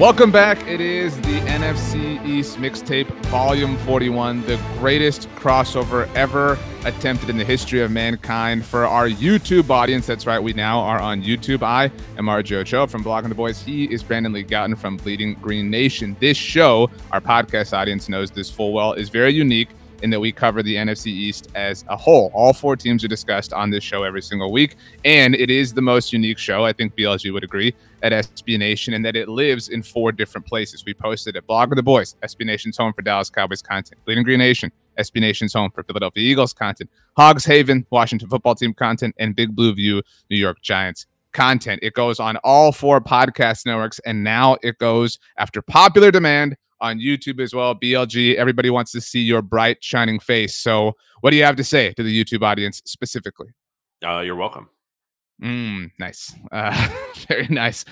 Welcome back. It is the NFC East Mixtape, Volume 41, the greatest crossover ever attempted in the history of mankind. For our YouTube audience, that's right, we now are on YouTube. I am RJ Ochoa from Blogging the Boys. He is Brandon Lee Gotten from Bleeding Green Nation. This show, our podcast audience knows this full well, is very unique in that we cover the NFC East as a whole. All four teams are discussed on this show every single week, and it is the most unique show, I think BLG would agree, at SB Nation, and that it lives in four different places. We posted at Blog of the Boys, SB Nation's home for Dallas Cowboys content, Bleeding Green Nation, SB Nation's home for Philadelphia Eagles content, Hogs Haven, Washington football team content, and Big Blue View, New York Giants content. It goes on all four podcast networks, and now it goes, after popular demand, on YouTube as well. BLG, everybody wants to see your bright, shining face. So what do you have to say to the YouTube audience specifically? You're welcome. Nice. Very nice.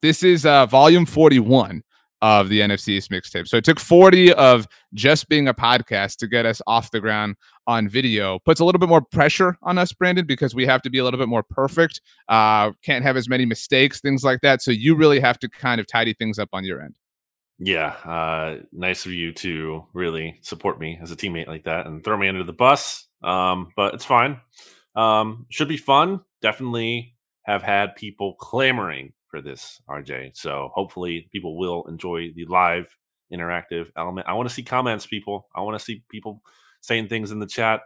This is volume 41 of the NFC East Mixtape. So it took 40 of just being a podcast to get us off the ground on video. Puts a little bit more pressure on us, Brandon, because we have to be a little bit more perfect. Can't have as many mistakes, things like that. So you really have to kind of tidy things up on your end. Yeah, nice of you to really support me as a teammate like that and throw me under the bus, but it's fine. Should be fun. Definitely have had people clamoring for this, RJ, so hopefully people will enjoy the live interactive element. I want to see comments, people. I want to see people saying things in the chat,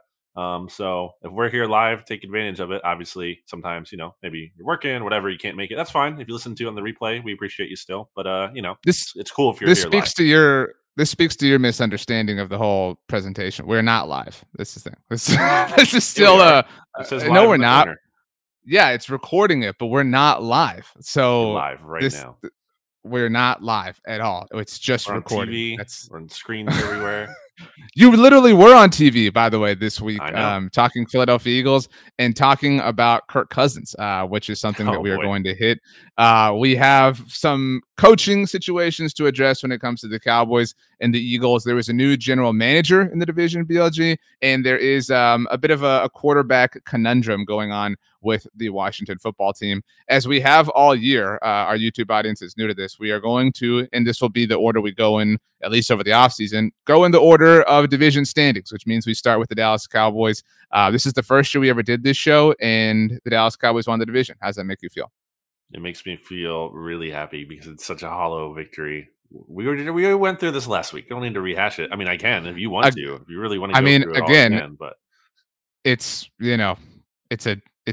so if we're here live, take advantage of it. Obviously, sometimes, you know, maybe you're working, whatever, you can't make it. That's fine. If you listen to it on the replay, we appreciate you still. But you know, it's cool if you're here live. This speaks to your misunderstanding of the whole presentation. We're not live. That's the thing. This is still no, we're not. Corner. Yeah, it's recording it, but we're not live. So we're live right now. We're not live at all. It's just recording. We're on screens everywhere. You literally were on TV, by the way, this week, talking Philadelphia Eagles and talking about Kirk Cousins, which is something that we are going to hit. We have some coaching situations to address when it comes to the Cowboys and the Eagles. There was a new general manager in the division, BLG, and there is a bit of a quarterback conundrum going on with the Washington football team. As we have all year, our YouTube audience is new to this. We are going to, and this will be the order we go in, at least over the offseason, go in the order of division standings, which means we start with the Dallas Cowboys. This is the first year we ever did this show, and the Dallas Cowboys won the division. How does that make you feel? It makes me feel really happy because it's such a hollow victory. We went through this last week. I don't need to rehash it. I mean, I can if you want to. If you really want to, I mean, again, can, but it's, you know, it's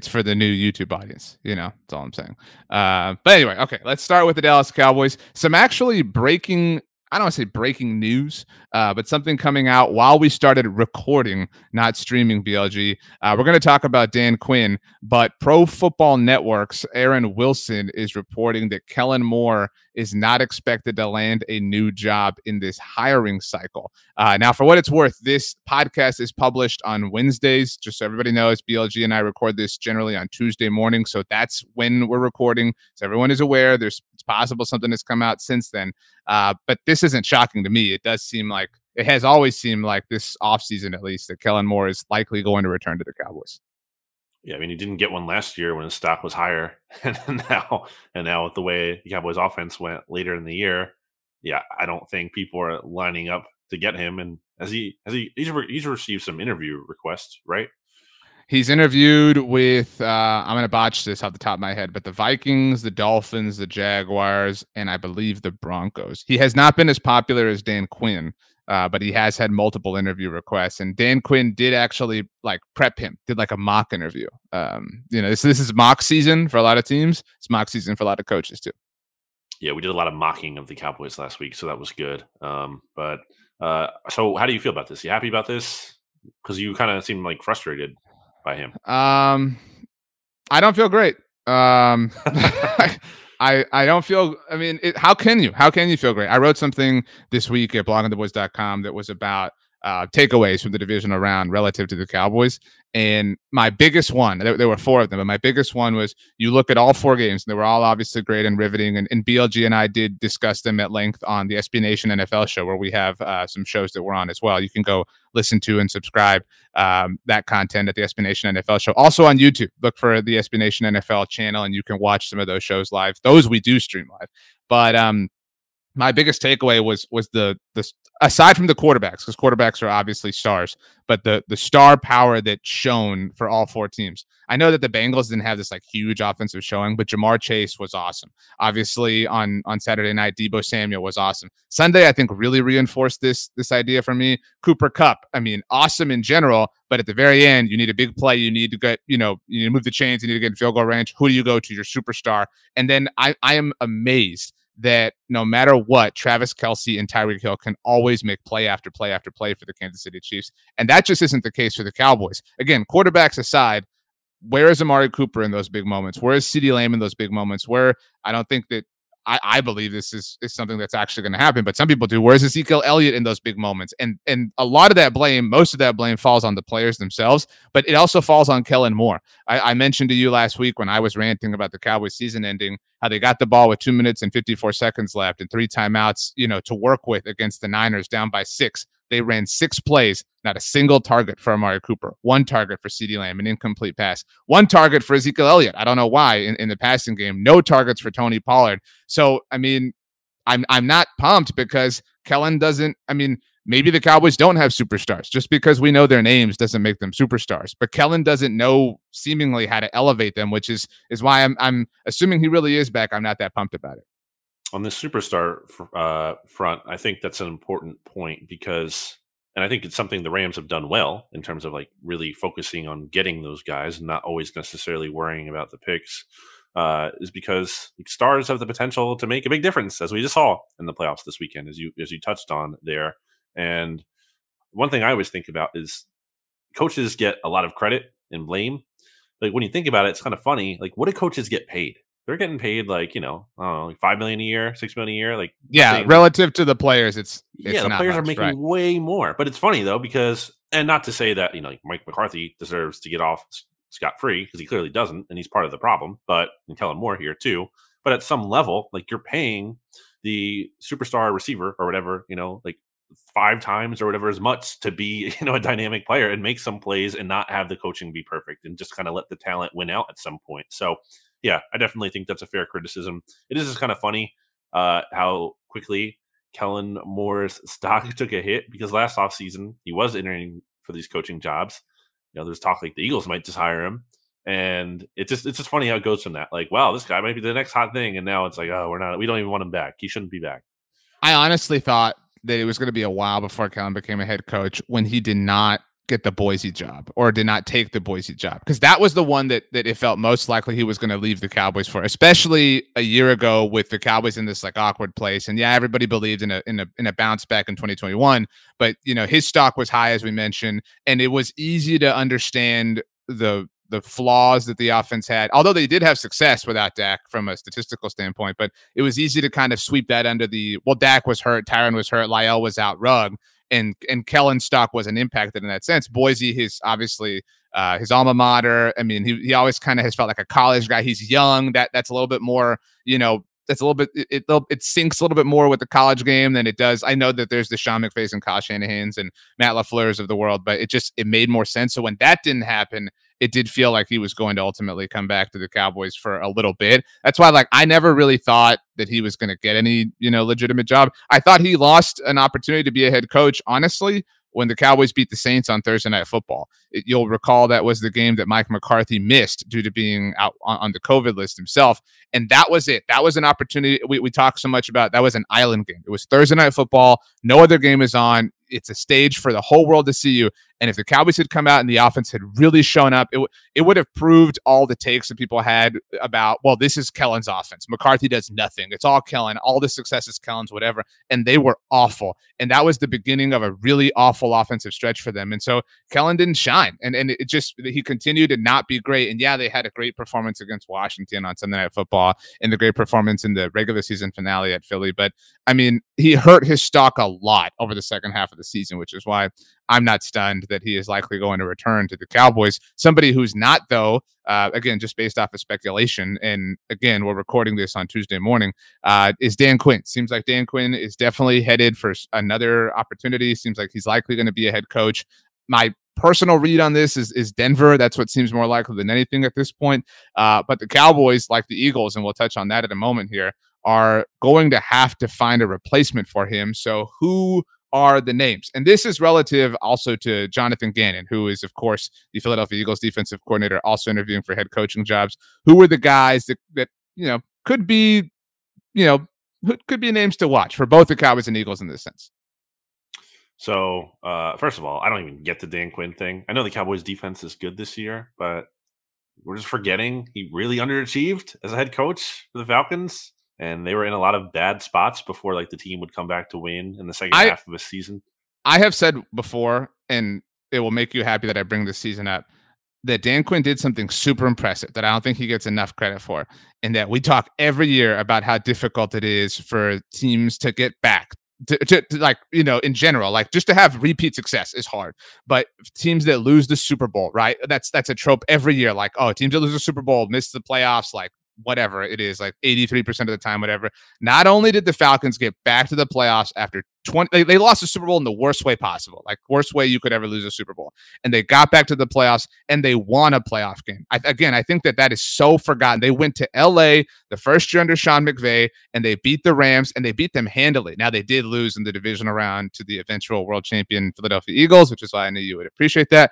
for the new YouTube audience, you know, that's all I'm saying. But anyway, okay, let's start with the Dallas Cowboys. Some actually breaking, I don't want to say breaking news, but something coming out while we started recording, not streaming, BLG. We're going to talk about Dan Quinn, but Pro Football Network's Aaron Wilson is reporting that Kellen Moore is not expected to land a new job in this hiring cycle. Now, for what it's worth, this podcast is published on Wednesdays. Just so everybody knows, BLG and I record this generally on Tuesday morning, so that's when we're recording. So everyone is aware. It's possible something has come out since then. But this isn't shocking to me. It does seem like, it has always seemed like this offseason, at least, that Kellen Moore is likely going to return to the Cowboys. Yeah, I mean, he didn't get one last year when his stock was higher. And now with the way the Cowboys offense went later in the year, yeah, I don't think people are lining up to get him. And he's received some interview requests, right? He's interviewed with, I'm going to botch this off the top of my head, but the Vikings, the Dolphins, the Jaguars, and I believe the Broncos. He has not been as popular as Dan Quinn, but he has had multiple interview requests. And Dan Quinn did actually prep him, did a mock interview. You know, this is mock season for a lot of teams. It's mock season for a lot of coaches too. Yeah, we did a lot of mocking of the Cowboys last week, so that was good. So how do you feel about this? You happy about this? Because you kind of seem like frustrated by him. I don't feel great. I don't feel. I mean, how can you? How can you feel great? I wrote something this week at bloggingtheboys.com that was about takeaways from the divisional round relative to the Cowboys. And my biggest one, there were four of them, but my biggest one was you look at all four games, and they were all obviously great and riveting. And BLG and I did discuss them at length on the SB Nation NFL show, where we have some shows that we're on as well. You can go listen to and subscribe that content at the SB Nation NFL show. Also on YouTube, look for the SB Nation NFL channel, and you can watch some of those shows live. Those we do stream live. But my biggest takeaway was the aside from the quarterbacks, because quarterbacks are obviously stars, but the star power that shone for all four teams. I know that the Bengals didn't have this like huge offensive showing, but Jamar Chase was awesome. Obviously on Saturday night, Deebo Samuel was awesome. Sunday, I think, really reinforced this idea for me. Cooper Kupp, I mean, awesome in general, but at the very end, you need a big play. You need to get, you need to move the chains. You need to get in field goal range. Who do you go to? Your superstar. And then I am amazed that no matter what, Travis Kelce and Tyreek Hill can always make play after play after play for the Kansas City Chiefs. And that just isn't the case for the Cowboys. Again, quarterbacks aside, where is Amari Cooper in those big moments? Where is CeeDee Lamb in those big moments? Where I don't think that I believe this is something that's actually going to happen, but some people do. Where's Ezekiel Elliott in those big moments? And a lot of that blame, most of that blame falls on the players themselves, but it also falls on Kellen Moore. I mentioned to you last week when I was ranting about the Cowboys season ending, how they got the ball with 2 minutes and 54 seconds left and three timeouts, to work with against the Niners down by 6. They ran 6 plays, not a single target for Amari Cooper, 1 target for CeeDee Lamb, an incomplete pass, 1 target for Ezekiel Elliott. I don't know why in the passing game, no targets for Tony Pollard. So, I mean, I'm not pumped because Kellen doesn't, I mean, maybe the Cowboys don't have superstars. Just because we know their names doesn't make them superstars. But Kellen doesn't know seemingly how to elevate them, which is why I'm assuming he really is back. I'm not that pumped about it. On the superstar front, I think that's an important point because, and I think it's something the Rams have done well in terms of like really focusing on getting those guys and not always necessarily worrying about the picks, is because stars have the potential to make a big difference, as we just saw in the playoffs this weekend, as you touched on there. And one thing I always think about is coaches get a lot of credit and blame. Like when you think about it, it's kind of funny. Like, what do coaches get paid? They're getting paid like, I don't know, like $5 million a year, $6 million a year. Like, yeah, relative to the players, it's yeah, the not players much, are making right. way more. But it's funny though, because, and not to say that, like Mike McCarthy deserves to get off scot-free, because he clearly doesn't, and he's part of the problem, but and Kellen Moore here too. But at some level, like you're paying the superstar receiver or whatever, like 5 times or whatever as much to be, a dynamic player and make some plays and not have the coaching be perfect and just kind of let the talent win out at some point. So yeah, I definitely think that's a fair criticism. It is just kind of funny how quickly Kellen Moore's stock took a hit because last offseason he was entering for these coaching jobs. There's talk like the Eagles might just hire him. And it's just funny how it goes from that. Like, wow, this guy might be the next hot thing. And now it's like, oh, we don't even want him back. He shouldn't be back. I honestly thought that it was going to be a while before Kellen became a head coach when he did not get the Boise job or did not take the Boise job, because that was the one that it felt most likely he was going to leave the Cowboys for, especially a year ago with the Cowboys in this like awkward place. And yeah, everybody believed in a bounce back in 2021, but his stock was high, as we mentioned, and it was easy to understand the flaws that the offense had, although they did have success without Dak from a statistical standpoint, but it was easy to kind of sweep that under the, well, Dak was hurt, Tyron was hurt, Lyell was out rug. And Kellen's stock wasn't impacted in that sense. Boise, his obviously his alma mater. I mean, he always kind of has felt like a college guy. He's young. That's a little bit more, that's a little bit, it sinks a little bit more with the college game than it does. I know that there's the Sean McVays and Kyle Shanahan's and Matt LaFleur's of the world, but it made more sense. So when that didn't happen, it did feel like he was going to ultimately come back to the Cowboys for a little bit. That's why, I never really thought that he was going to get any, legitimate job. I thought he lost an opportunity to be a head coach, honestly, when the Cowboys beat the Saints on Thursday Night Football. You'll recall that was the game that Mike McCarthy missed due to being out on the COVID list himself. And that was it. That was an opportunity we talked so much about. That was an island game. It was Thursday Night Football. No other game is on. It's a stage for the whole world to see you. And if the Cowboys had come out and the offense had really shown up, it would have proved all the takes that people had about, well, this is Kellen's offense. McCarthy does nothing. It's all Kellen. All the success is Kellen's, whatever. And they were awful. And that was the beginning of a really awful offensive stretch for them. And so Kellen didn't shine. And it just, he continued to not be great. And yeah, they had a great performance against Washington on Sunday Night Football and the great performance in the regular season finale at Philly. But I mean, he hurt his stock a lot over the second half of the season, which is why I'm not stunned that he is likely going to return to the Cowboys. Somebody who's not, though, again, just based off of speculation, and again, we're recording this on Tuesday morning, is Dan Quinn. Seems like Dan Quinn is definitely headed for another opportunity. Seems like he's likely going to be a head coach. My personal read on this is Denver. That's what seems more likely than anything at this point. But the Cowboys, like the Eagles, and we'll touch on that in a moment here, are going to have to find a replacement for him. So who are the names? And this is relative also to Jonathan Gannon, who is, of course, the Philadelphia Eagles defensive coordinator, also interviewing for head coaching jobs. Who were the guys that could be names to watch for both the Cowboys and Eagles in this sense? So, first of all, I don't even get the Dan Quinn thing. I know the Cowboys defense is good this year, but we're just forgetting he really underachieved as a head coach for the Falcons. And they were in a lot of bad spots before, like, the team would come back to win in the second half of the season. I have said before, and it will make you happy that I bring this season up, that Dan Quinn did something super impressive that I don't think he gets enough credit for, and that we talk every year about how difficult it is for teams to get back. In general, like, just to have repeat success is hard. But teams that lose the Super Bowl, right? That's a trope every year. Like, oh, teams that lose the Super Bowl miss the playoffs, like, whatever it is, like 83% of the time, whatever. Not only did the Falcons get back to the playoffs after they lost the Super Bowl in the worst way possible, like worst way you could ever lose a Super Bowl. And they got back to the playoffs and they won a playoff game. I think that is so forgotten. They went to LA the first year under Sean McVay and they beat the Rams and they beat them handily. Now, they did lose in the divisional round to the eventual world champion Philadelphia Eagles, which is why I knew you would appreciate that.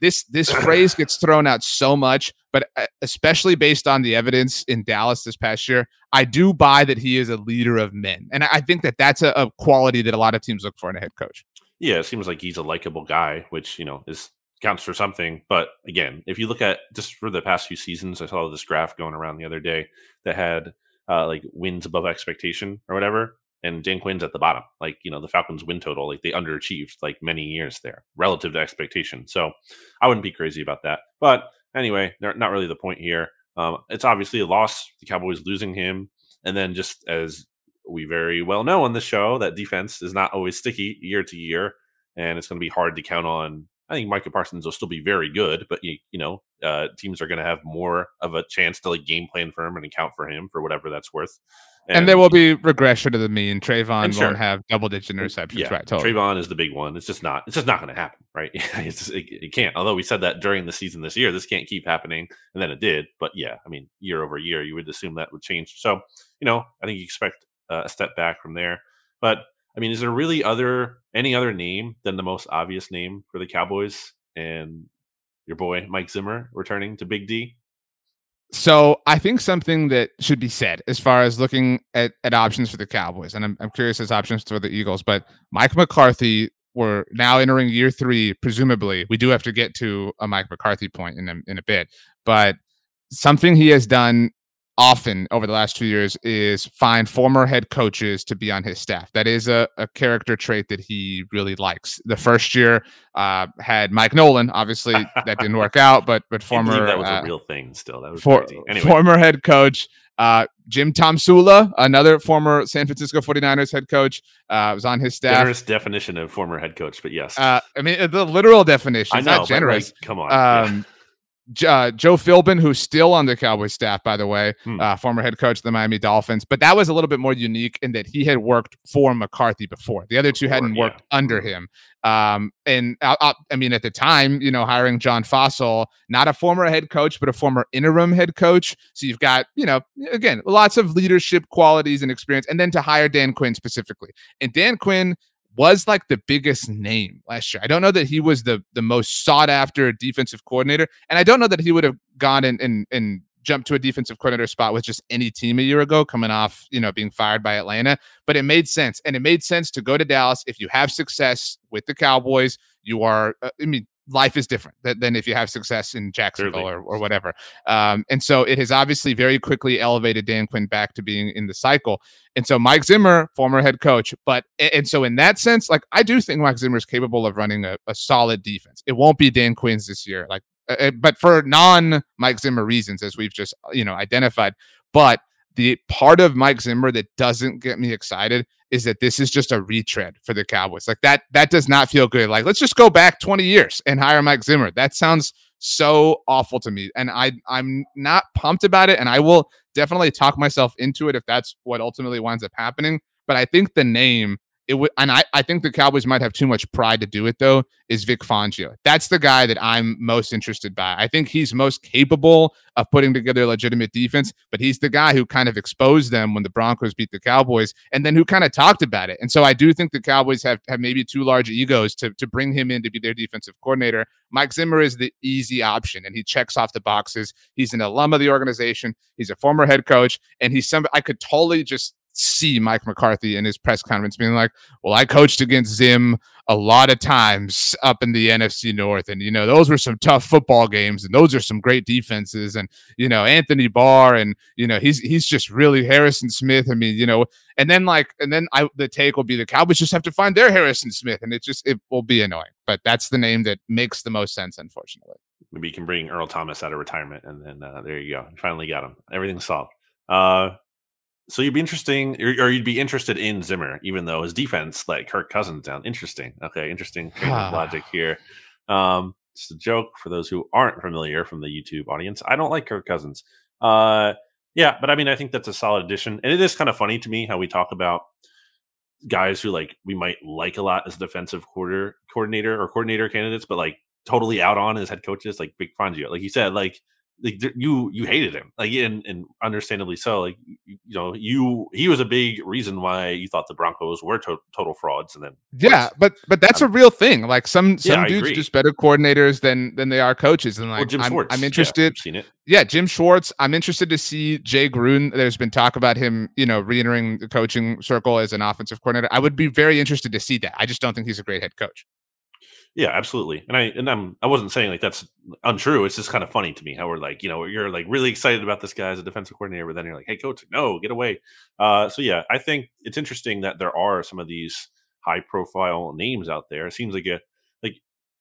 This phrase gets thrown out so much, but especially based on the evidence in Dallas this past year, I do buy that he is a leader of men. And I think that that's a quality that a lot of teams look for in a head coach. Yeah, it seems like he's a likable guy, which, counts for something. But again, if you look at just for the past few seasons, I saw this graph going around the other day that had wins above expectation or whatever. And Dan Quinn's at the bottom, the Falcons win total, they underachieved many years there relative to expectation. So I wouldn't be crazy about that. But anyway, not really the point here. It's obviously a loss, the Cowboys losing him. And then, just as we very well know on the show, that defense is not always sticky year to year. And it's going to be hard to count on. I think Micah Parsons will still be very good, but teams are going to have more of a chance to game plan for him and account for him for whatever that's worth. And there will be regression to the mean. Trayvon won't have double-digit interceptions, yeah, right? Totally. Trayvon is the big one. It's just not going to happen, right? It can't. Although we said that during the season this year, this can't keep happening, and then it did. But yeah, I mean, year over year, you would assume that would change. So I think you expect a step back from there. But I mean, is there really any other name than the most obvious name for the Cowboys and your boy Mike Zimmer returning to Big D? So I think something that should be said as far as looking at options for the Cowboys, and I'm curious as options for the Eagles, but Mike McCarthy, we're now entering year three, presumably. We do have to get to a Mike McCarthy point in a bit, but something he has done often over the last 2 years is find former head coaches to be on his staff. That is a character trait that he really likes. The first year had Mike Nolan, obviously that didn't work out, but former, that was a real thing still. That was crazy. Anyway. Former head coach, Jim Tomsula, another former San Francisco 49ers head coach, was on his staff. Generous definition of former head coach, but yes. I mean, the literal definition, it's not generous. Like, come on. Joe Philbin, who's still on the Cowboys staff, by the way, former head coach of the Miami Dolphins. But that was a little bit more unique in that he had worked for McCarthy before. The other two hadn't worked under him. At the time, hiring John Fossil, not a former head coach, but a former interim head coach. So you've got, again, lots of leadership qualities and experience. And then to hire Dan Quinn specifically. And Dan Quinn was the biggest name last year. I don't know that he was the most sought after defensive coordinator. And I don't know that he would have gone and jump to a defensive coordinator spot with just any team a year ago, coming off, you know, being fired by Atlanta. But it made sense. And it made sense to go to Dallas. If you have success with the Cowboys, you are, I mean, life is different than if you have success in Jacksonville or whatever. And so it has obviously very quickly elevated Dan Quinn back to being in the cycle. And so Mike Zimmer, former head coach, but, and so in that sense, like, I do think Mike Zimmer is capable of running a solid defense. It won't be Dan Quinn's this year. Like, but for non-Mike Zimmer reasons, as we've just, you know, identified. But the part of Mike Zimmer that doesn't get me excited is that this is just a retread for the Cowboys. Like, that does not feel good. Like, let's just go back 20 years and hire Mike Zimmer. That sounds so awful to me. And I'm not pumped about it. And I will definitely talk myself into it if that's what ultimately winds up happening. But I think the name... I think the Cowboys might have too much pride to do it, though, is Vic Fangio. That's the guy that I'm most interested by. I think he's most capable of putting together a legitimate defense, but he's the guy who kind of exposed them when the Broncos beat the Cowboys and then who kind of talked about it. And so I do think the Cowboys have maybe too large egos to bring him in to be their defensive coordinator. Mike Zimmer is the easy option, and he checks off the boxes. He's an alum of the organization. He's a former head coach, and he's somebody I could totally just see Mike McCarthy in his press conference being like, well, I coached against Zim a lot of times up in the NFC North. And, you know, those were some tough football games and those are some great defenses. And, you know, Anthony Barr and, you know, he's just really Harrison Smith. I mean, you know, and then the take will be the Cowboys just have to find their Harrison Smith. And it will be annoying, but that's the name that makes the most sense, unfortunately. Maybe you can bring Earl Thomas out of retirement and then there you go. You finally got him. Everything's solved. So you'd be interested in Zimmer, even though his defense let Kirk Cousins down. Interesting. Okay, interesting logic here. Just a joke for those who aren't familiar from the YouTube audience. I don't like Kirk Cousins. Yeah, but I mean, I think that's a solid addition. And it is kind of funny to me how we talk about guys who like we might like a lot as defensive coordinator or coordinator candidates, but like totally out on as head coaches, like Vic Fangio. Like you said, like you hated him, like, and understandably so. Like, you know, he was a big reason why you thought the Broncos were total frauds. And then yeah, but that's a real thing. Like some dudes are just better coordinators than they are coaches. And like, well, Jim Schwartz. I'm interested. Yeah, seen it. Yeah, Jim Schwartz. I'm interested to see Jay Gruden. There's been talk about him, you know, reentering the coaching circle as an offensive coordinator. I would be very interested to see that. I just don't think he's a great head coach. Yeah, absolutely. And I wasn't saying like that's untrue. It's just kind of funny to me how we're like, you know, you're like really excited about this guy as a defensive coordinator, but then you're like, hey, coach, no, get away. So yeah, I think it's interesting that there are some of these high profile names out there. It seems like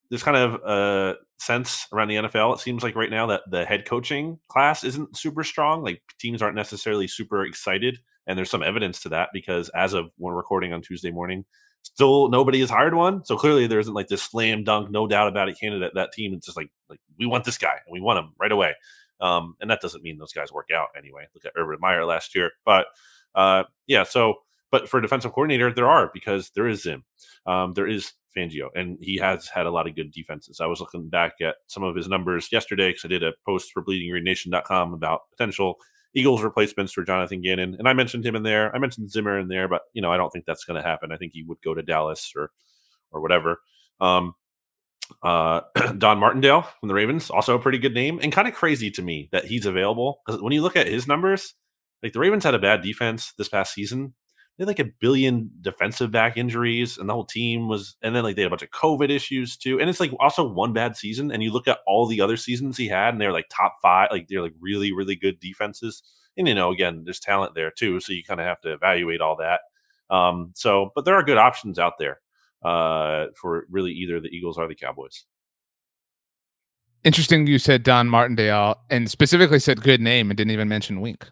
there's kind of a sense around the NFL. It seems like right now that the head coaching class isn't super strong. Like teams aren't necessarily super excited, and there's some evidence to that because as of when we're recording on Tuesday morning, still, nobody has hired one, so clearly there isn't like this slam dunk, no doubt about it candidate. That team is just like we want this guy and we want him right away, and that doesn't mean those guys work out anyway. Look at Urban Meyer last year, but yeah. So, but for defensive coordinator, there are because there is Zim, there is Fangio, and he has had a lot of good defenses. I was looking back at some of his numbers yesterday because I did a post for BleedingGreenNation.com about potential Eagles replacements for Jonathan Gannon. And I mentioned him in there. I mentioned Zimmer in there, but, you know, I don't think that's going to happen. I think he would go to Dallas or whatever. Don Martindale from the Ravens, also a pretty good name and kind of crazy to me that he's available. Because when you look at his numbers, like the Ravens had a bad defense this past season. They had like a billion defensive back injuries and the whole team was, and then like they had a bunch of COVID issues too. And it's like also one bad season. And you look at all the other seasons he had and they're like top five, like they're like really, really good defenses. And, you know, again, there's talent there too. So you kind of have to evaluate all that. So, but there are good options out there for really either the Eagles or the Cowboys. Interesting. You said Don Martindale and specifically said good name and didn't even mention Wink.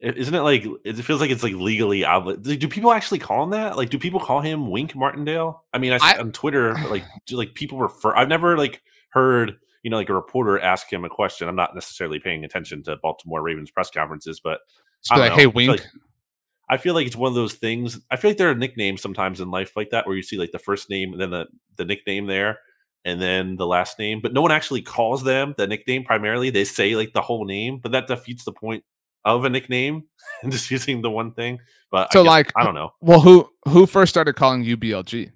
Isn't it like it feels like it's like legally obligated? Do people actually call him that? Like, do people call him Wink Martindale? I mean, I on Twitter, like, do like people refer? I've never like heard, you know, like a reporter ask him a question. I'm not necessarily paying attention to Baltimore Ravens press conferences, but I don't know. Hey, Wink. I feel like it's one of those things. I feel like there are nicknames sometimes in life like that where you see like the first name and then the nickname there. And then the last name, but no one actually calls them the nickname. Primarily, they say like the whole name, but that defeats the point of a nickname and just using the one thing. But so I guess, like, I don't know. Well, who first started calling you BLG?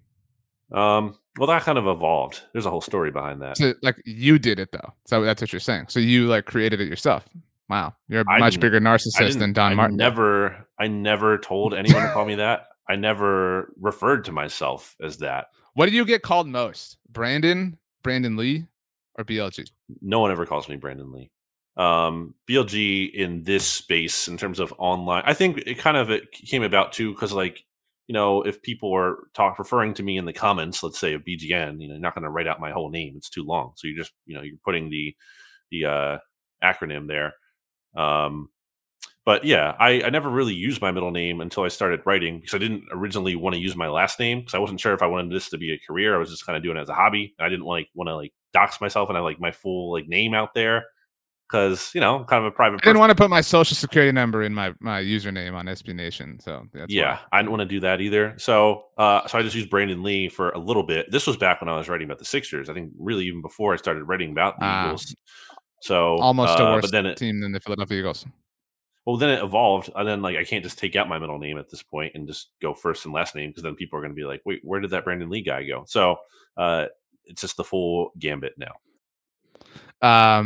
Well, that kind of evolved. There's a whole story behind that. So, like you did it though. So that's what you're saying. So you like created it yourself. Wow, you're a much bigger narcissist than Don Martin. I never told anyone to call me that. I never referred to myself as that. What do you get called most? Brandon Lee, or BLG? No one ever calls me Brandon Lee. BLG in this space, in terms of online, I think it came about too because, like, you know, if people are referring to me in the comments, let's say of BGN, you know, you're not going to write out my whole name; it's too long. So you just, you know, you're putting the acronym there. But yeah, I never really used my middle name until I started writing, because I didn't originally want to use my last name because I wasn't sure if I wanted this to be a career. I was just kind of doing it as a hobby, and I didn't want to dox myself and I like my full like name out there. Because, you know, kind of a private person. I didn't want to put my social security number in my username on SB Nation. So that's why. I didn't want to do that either. So I just used Brandon Lee for a little bit. This was back when I was writing about the Sixers. I think really even before I started writing about the Eagles. So almost a worse team than the Philadelphia Eagles. Well, then it evolved. And then I can't just take out my middle name at this point and just go first and last name, because then people are going to be like, wait, where did that Brandon Lee guy go? So it's just the full gambit now.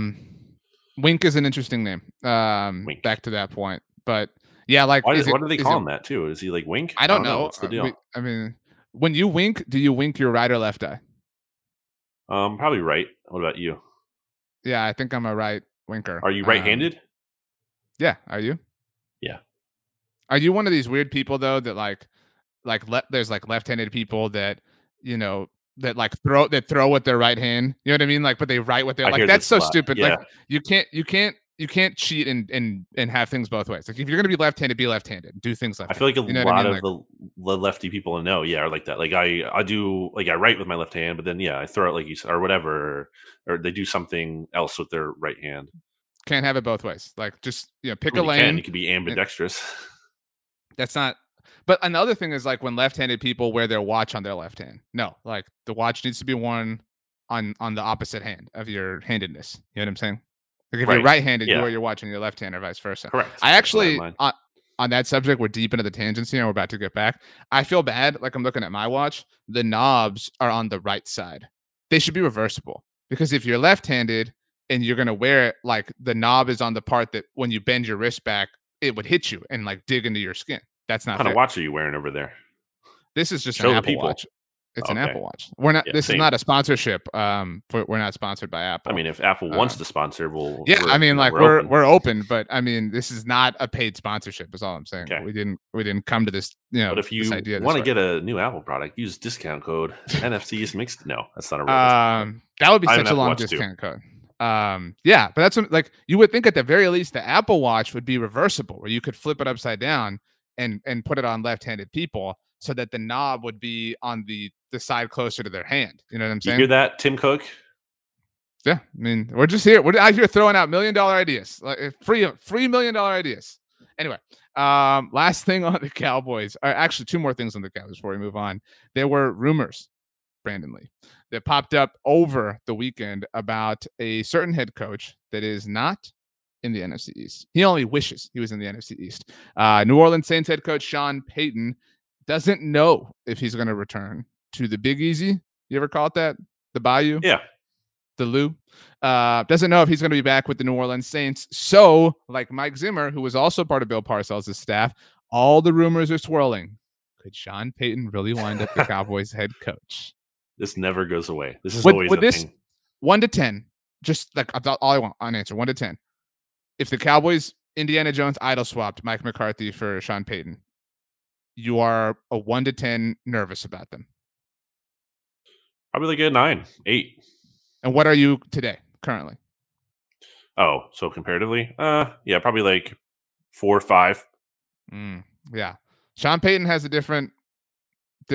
Wink is an interesting name. Wink. Back to that point, but yeah, like why do they call him that too? Is he like Wink? I don't know. What's the deal? I mean, when you wink, do you wink your right or left eye? Probably right. What about you? Yeah, I think I'm a right winker. Are you right-handed? Yeah. Are you? Yeah. Are you one of these weird people though that there's like left-handed people that, you know, that like throw with their right hand, you know what I mean? Like, but they write with their like. That's so stupid. Yeah. Like, you can't cheat and have things both ways. Like, if you're gonna be left-handed, be left-handed. Do things like I feel like a lot of the lefty people I know, yeah, are like that. Like I do like I write with my left hand, but then yeah, I throw it like you said or whatever, or they do something else with their right hand. Can't have it both ways. Like just pick a lane. You can be ambidextrous. That's not. But another thing is like when left-handed people wear their watch on their left hand. No, like the watch needs to be worn on the opposite hand of your handedness. You know what I'm saying? Like if you're right-handed, you wear your watch on your left hand or vice versa. Correct. I actually, on that subject, we're deep into the tangents here and we're about to get back. I feel bad. Like I'm looking at my watch. The knobs are on the right side. They should be reversible, because if you're left-handed and you're going to wear it, like the knob is on the part that when you bend your wrist back, it would hit you and like dig into your skin. That's not. What kind of watch are you wearing over there? This is just an Apple Watch. It's an Apple Watch. We're not. Yeah, this is not a sponsorship. We're not sponsored by Apple. I mean, if Apple wants to sponsor, we'll. Yeah, I mean, like we're open, but I mean, this is not a paid sponsorship. Is all I'm saying. Okay. We didn't come to this. You know, but if you want to get a new Apple product, use discount code NFC East Mixtape. No, that's not a real discount. That would be such a long discount code. Yeah, but that's what, like you would think at the very least the Apple Watch would be reversible, where you could flip it upside down and put it on left-handed people so that the knob would be on the side closer to their hand. You know what I'm saying? You hear that, Tim Cook? Yeah. I mean, we're just here. We're out here throwing out $1 million ideas, like free $1 million ideas. Anyway, last thing on the Cowboys, or actually two more things on the Cowboys before we move on. There were rumors, Brandon Lee, that popped up over the weekend about a certain head coach that is not in the NFC East. He only wishes he was in the NFC East. New Orleans Saints head coach Sean Payton doesn't know if he's going to return to the Big Easy. You ever call it that? The Bayou? Yeah. The Lou? Doesn't know if he's going to be back with the New Orleans Saints. So, like Mike Zimmer, who was also part of Bill Parcells' staff, all the rumors are swirling. Could Sean Payton really wind up the Cowboys head coach? This never goes away. This is always a thing. 1 to 10, just like all I want on answer, 1 to 10. If the Cowboys, Indiana Jones, idol swapped Mike McCarthy for Sean Payton, you are a 1 to 10 nervous about them. Probably like a 9, 8. And what are you today, currently? Oh, so comparatively? Yeah, probably like 4 or 5. Yeah. Sean Payton has a different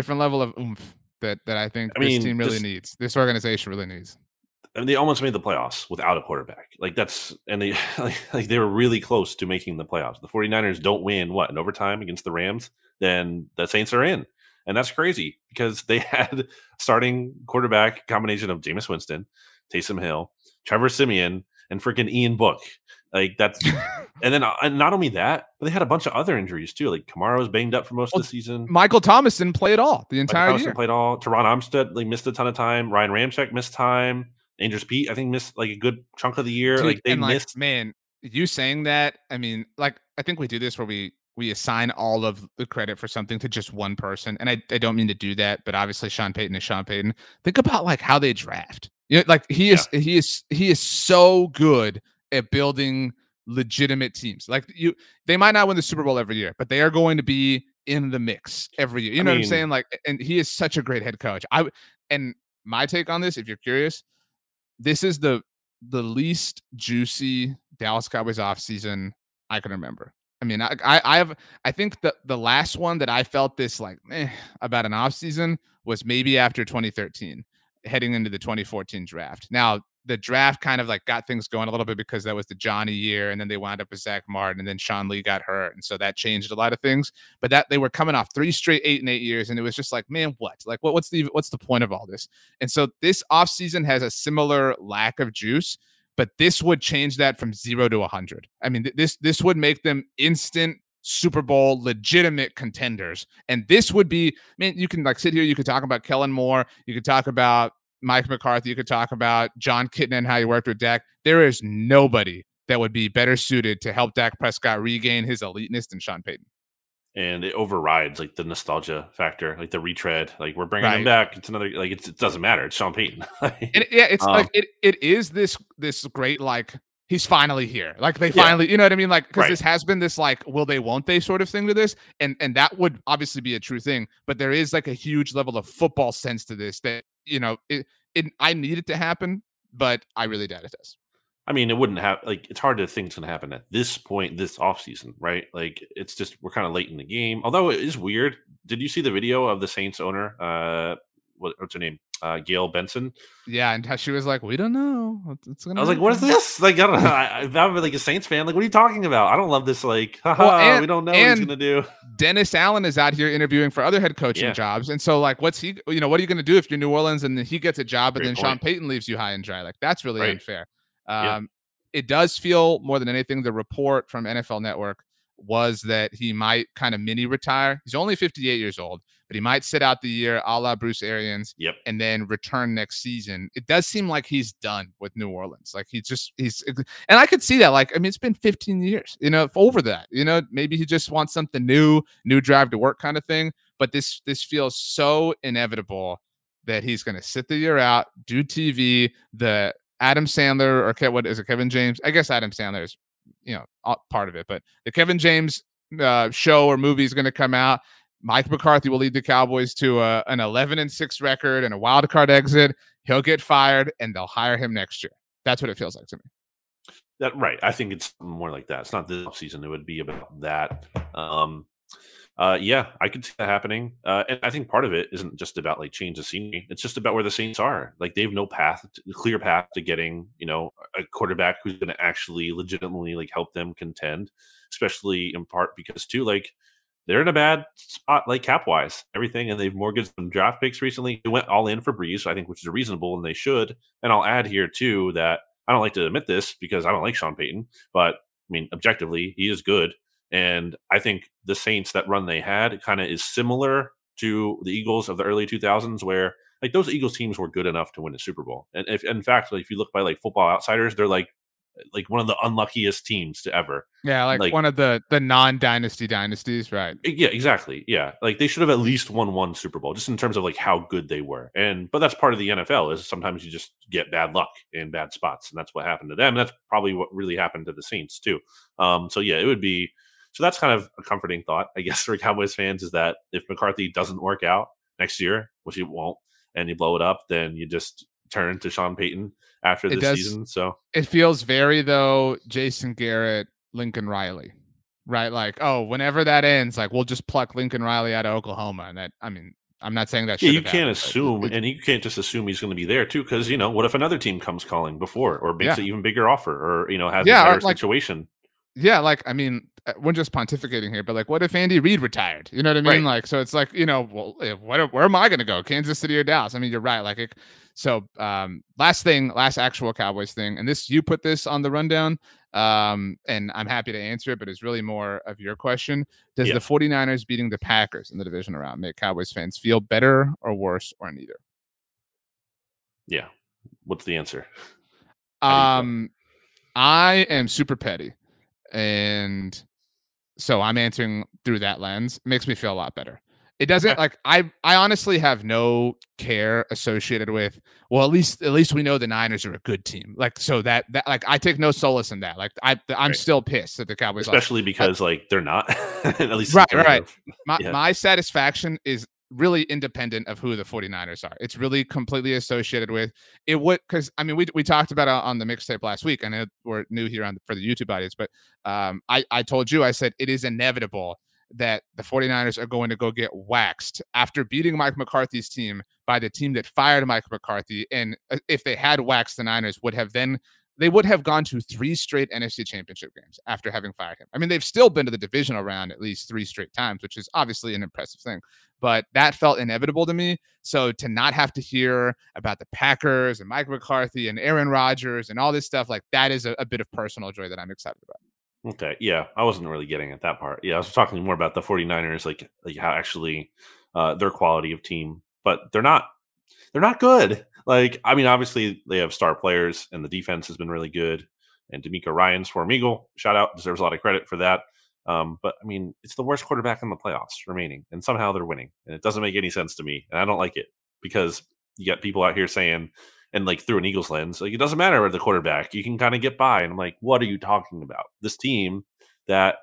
level of oomph that I think this team really needs. This organization really needs. I mean, they almost made the playoffs without a quarterback. Like that's, and they like they were really close to making the playoffs. The 49ers don't win in overtime against the Rams, then the Saints are in. And that's crazy because they had starting quarterback combination of Jameis Winston, Taysom Hill, Trevor Siemian, and freaking Ian Book. Like that's, and then not only that, but they had a bunch of other injuries too. Like Kamara was banged up for most of the season. Michael Thomas didn't play at all the entire year. Teron Armstead missed a ton of time. Ryan Ramczyk missed time. Andrews Pete, I think, missed like a good chunk of the year. Dude, like they missed. Man, you saying that, I mean, like, I think we do this where we assign all of the credit for something to just one person. And I don't mean to do that, but obviously Sean Payton is Sean Payton. Think about like how they draft. You know, like he is so good at building legitimate teams. Like they might not win the Super Bowl every year, but they are going to be in the mix every year. You know what I'm saying? Like, and he is such a great head coach. And my take on this, if you're curious, this is the least juicy Dallas Cowboys offseason I can remember. I mean, I think the last one that I felt this like about an offseason was maybe after 2013, heading into the 2014 draft. Now, the draft kind of like got things going a little bit because that was the Johnny year, and then they wound up with Zach Martin, and then Sean Lee got hurt, and so that changed a lot of things. But that they were coming off three straight 8-8 years, and it was just like, man, what? Like, what's the point of all this? And so this offseason has a similar lack of juice, but this would change that from 0 to 100. I mean, this would make them instant Super Bowl legitimate contenders, and this would be, man, you can like sit here, you could talk about Kellen Moore, you could talk about Mike McCarthy, you could talk about John Kitna and how he worked with Dak. There is nobody that would be better suited to help Dak Prescott regain his eliteness than Sean Payton. And it overrides like the nostalgia factor, like the retread, like we're bringing him back. It's another, like it doesn't matter. It's Sean Payton. It is this great, like he's finally here. Like they finally, you know what I mean? Like, cause this has been this like, will they, won't they sort of thing to this. And that would obviously be a true thing, but there is like a huge level of football sense to this that, you know, I need it to happen, but I really doubt it does. I mean, it wouldn't have, like, it's hard to think it's going to happen at this point, this offseason, right? Like, it's just, we're kind of late in the game. Although it is weird. Did you see the video of the Saints owner? What's her name? Gail Benson. Yeah. And how she was like, we don't know. I was like, what is this? Like, I don't know. I'm like a Saints fan. Like, what are you talking about? I don't love this. Like, we don't know what he's going to do. Dennis Allen is out here interviewing for other head coaching jobs. And so like, what's he, you know, what are you going to do if you're New Orleans and then he gets a job, but then Sean Payton leaves you high and dry? Like, that's really unfair. It does feel more than anything. The report from NFL Network was that he might kind of mini retire. He's only 58 years old, but he might sit out the year a la Bruce Arians and then return next season. It does seem like he's done with New Orleans. Like he's, and I could see that. Like, I mean, it's been 15 years, you know, over that, you know, maybe he just wants something new drive to work kind of thing. But this feels so inevitable that he's going to sit the year out, do TV, the Adam Sandler or what is it? Kevin James? I guess Adam Sandler is, you know, part of it, but the Kevin James show or movie is going to come out. Mike McCarthy will lead the Cowboys to an 11-6 record and a wild card exit. He'll get fired and they'll hire him next year. That's what it feels like to me. I think it's more like that. It's not this offseason. It would be about that. I could see that happening. And I think part of it isn't just about like change of scenery. It's just about where the Saints are. Like they have no clear path to getting, you know, a quarterback who's going to actually legitimately like help them contend, especially in part because too, like they're in a bad spot, like cap wise, everything. And they've mortgaged some draft picks recently. They went all in for Breeze, I think, which is reasonable and they should. And I'll add here too, that I don't like to admit this because I don't like Sean Payton, but I mean, objectively he is good. And I think the Saints, that run they had kind of is similar to the Eagles of the early 2000s, where like those Eagles teams were good enough to win a Super Bowl. And if you look by like Football Outsiders, they're like one of the unluckiest teams to ever. Yeah, like one of the non-dynasty dynasties, right? Yeah, exactly. Yeah, like they should have at least won one Super Bowl just in terms of like how good they were. But that's part of the NFL is sometimes you just get bad luck in bad spots, and that's what happened to them. That's probably what really happened to the Saints too. It would be. So that's kind of a comforting thought, I guess, for Cowboys fans is that if McCarthy doesn't work out next year, which he won't, and you blow it up, then you just turn to Sean Payton after this season. So it feels very, though, Jason Garrett, Lincoln Riley, right? Like, oh, whenever that ends, like we'll just pluck Lincoln Riley out of Oklahoma. And that, I mean, I'm not saying that. Yeah, you can't assume, and you can't just assume he's going to be there too, because you know what if another team comes calling before or makes an even bigger offer or you know has a better situation. Yeah, like, I mean, we're just pontificating here, but like, what if Andy Reid retired? You know what I mean? Right. Like, so it's like, you know, well, where am I going to go? Kansas City or Dallas? I mean, you're right. Like, last actual Cowboys thing, and this, you put this on the rundown, and I'm happy to answer it, but it's really more of your question. Does the 49ers beating the Packers in the divisional round make Cowboys fans feel better or worse or neither? Yeah. What's the answer? I am super petty, and so I'm answering through that lens. It makes me feel a lot better. It doesn't, like, I honestly have no care associated with, well, at least we know the Niners are a good team. Like, so that like, I take no solace in that. Like, I'm still pissed that the Cowboys, especially because like they're not at least right. My satisfaction is really independent of who the 49ers are. It's really completely associated with it. Would, because I mean, we talked about it on the mixtape last week, and I know we're new here for the YouTube audience, but I told you, I said it is inevitable that the 49ers are going to go get waxed after beating Mike McCarthy's team by the team that fired Mike McCarthy. And if they had waxed the Niners, they would have gone to three straight NFC championship games after having fired him. I mean, they've still been to the divisional round at least three straight times, which is obviously an impressive thing, but that felt inevitable to me. So to not have to hear about the Packers and Mike McCarthy and Aaron Rodgers and all this stuff, like, that is a bit of personal joy that I'm excited about. Okay. Yeah. I wasn't really getting at that part. Yeah. I was talking more about the 49ers, like how actually their quality of team, but they're not good. Like, I mean, obviously they have star players and the defense has been really good. And DeMeco Ryans, former Eagle, shout out, deserves a lot of credit for that. But I mean, it's the worst quarterback in the playoffs remaining, and somehow they're winning, and it doesn't make any sense to me. And I don't like it, because you got people out here saying, and like through an Eagles lens, like, it doesn't matter where the quarterback, you can kind of get by. And I'm like, what are you talking about? This team that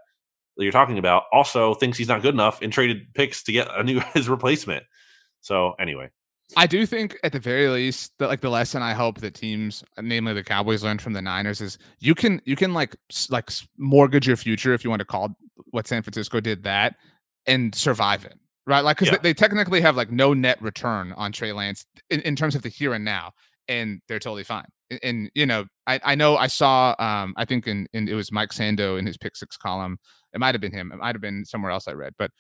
you're talking about also thinks he's not good enough and traded picks to get his replacement. So anyway, I do think at the very least that, like, the lesson I hope that teams, namely the Cowboys, learn from the Niners is you can like mortgage your future, if you want to call what San Francisco did that, and survive it. Right. Like, because they technically have like no net return on Trey Lance in terms of the here and now. And they're totally fine. And you know, I know I saw, I think in it was Mike Sando in his Pick Six column. It might have been him. It might have been somewhere else I read. But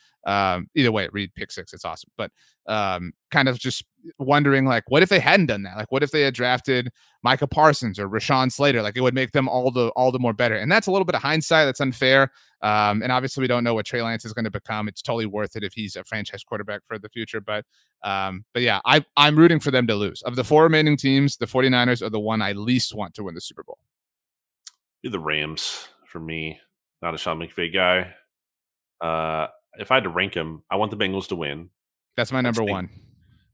either way, read Pick Six. It's awesome. But kind of just wondering, like, what if they hadn't done that? Like, what if they had drafted Micah Parsons or Rashawn Slater? Like, it would make them all the more better. And that's a little bit of hindsight. That's unfair. And obviously, we don't know what Trey Lance is going to become. It's totally worth it if he's a franchise quarterback for the future. But yeah, I'm rooting for them to lose. Of the four remaining teams, the 49ers are the one I least want to win the Super Bowl. You're the Rams for me. Not a Sean McVay guy. If I had to rank him, I want the Bengals to win. That's my number one.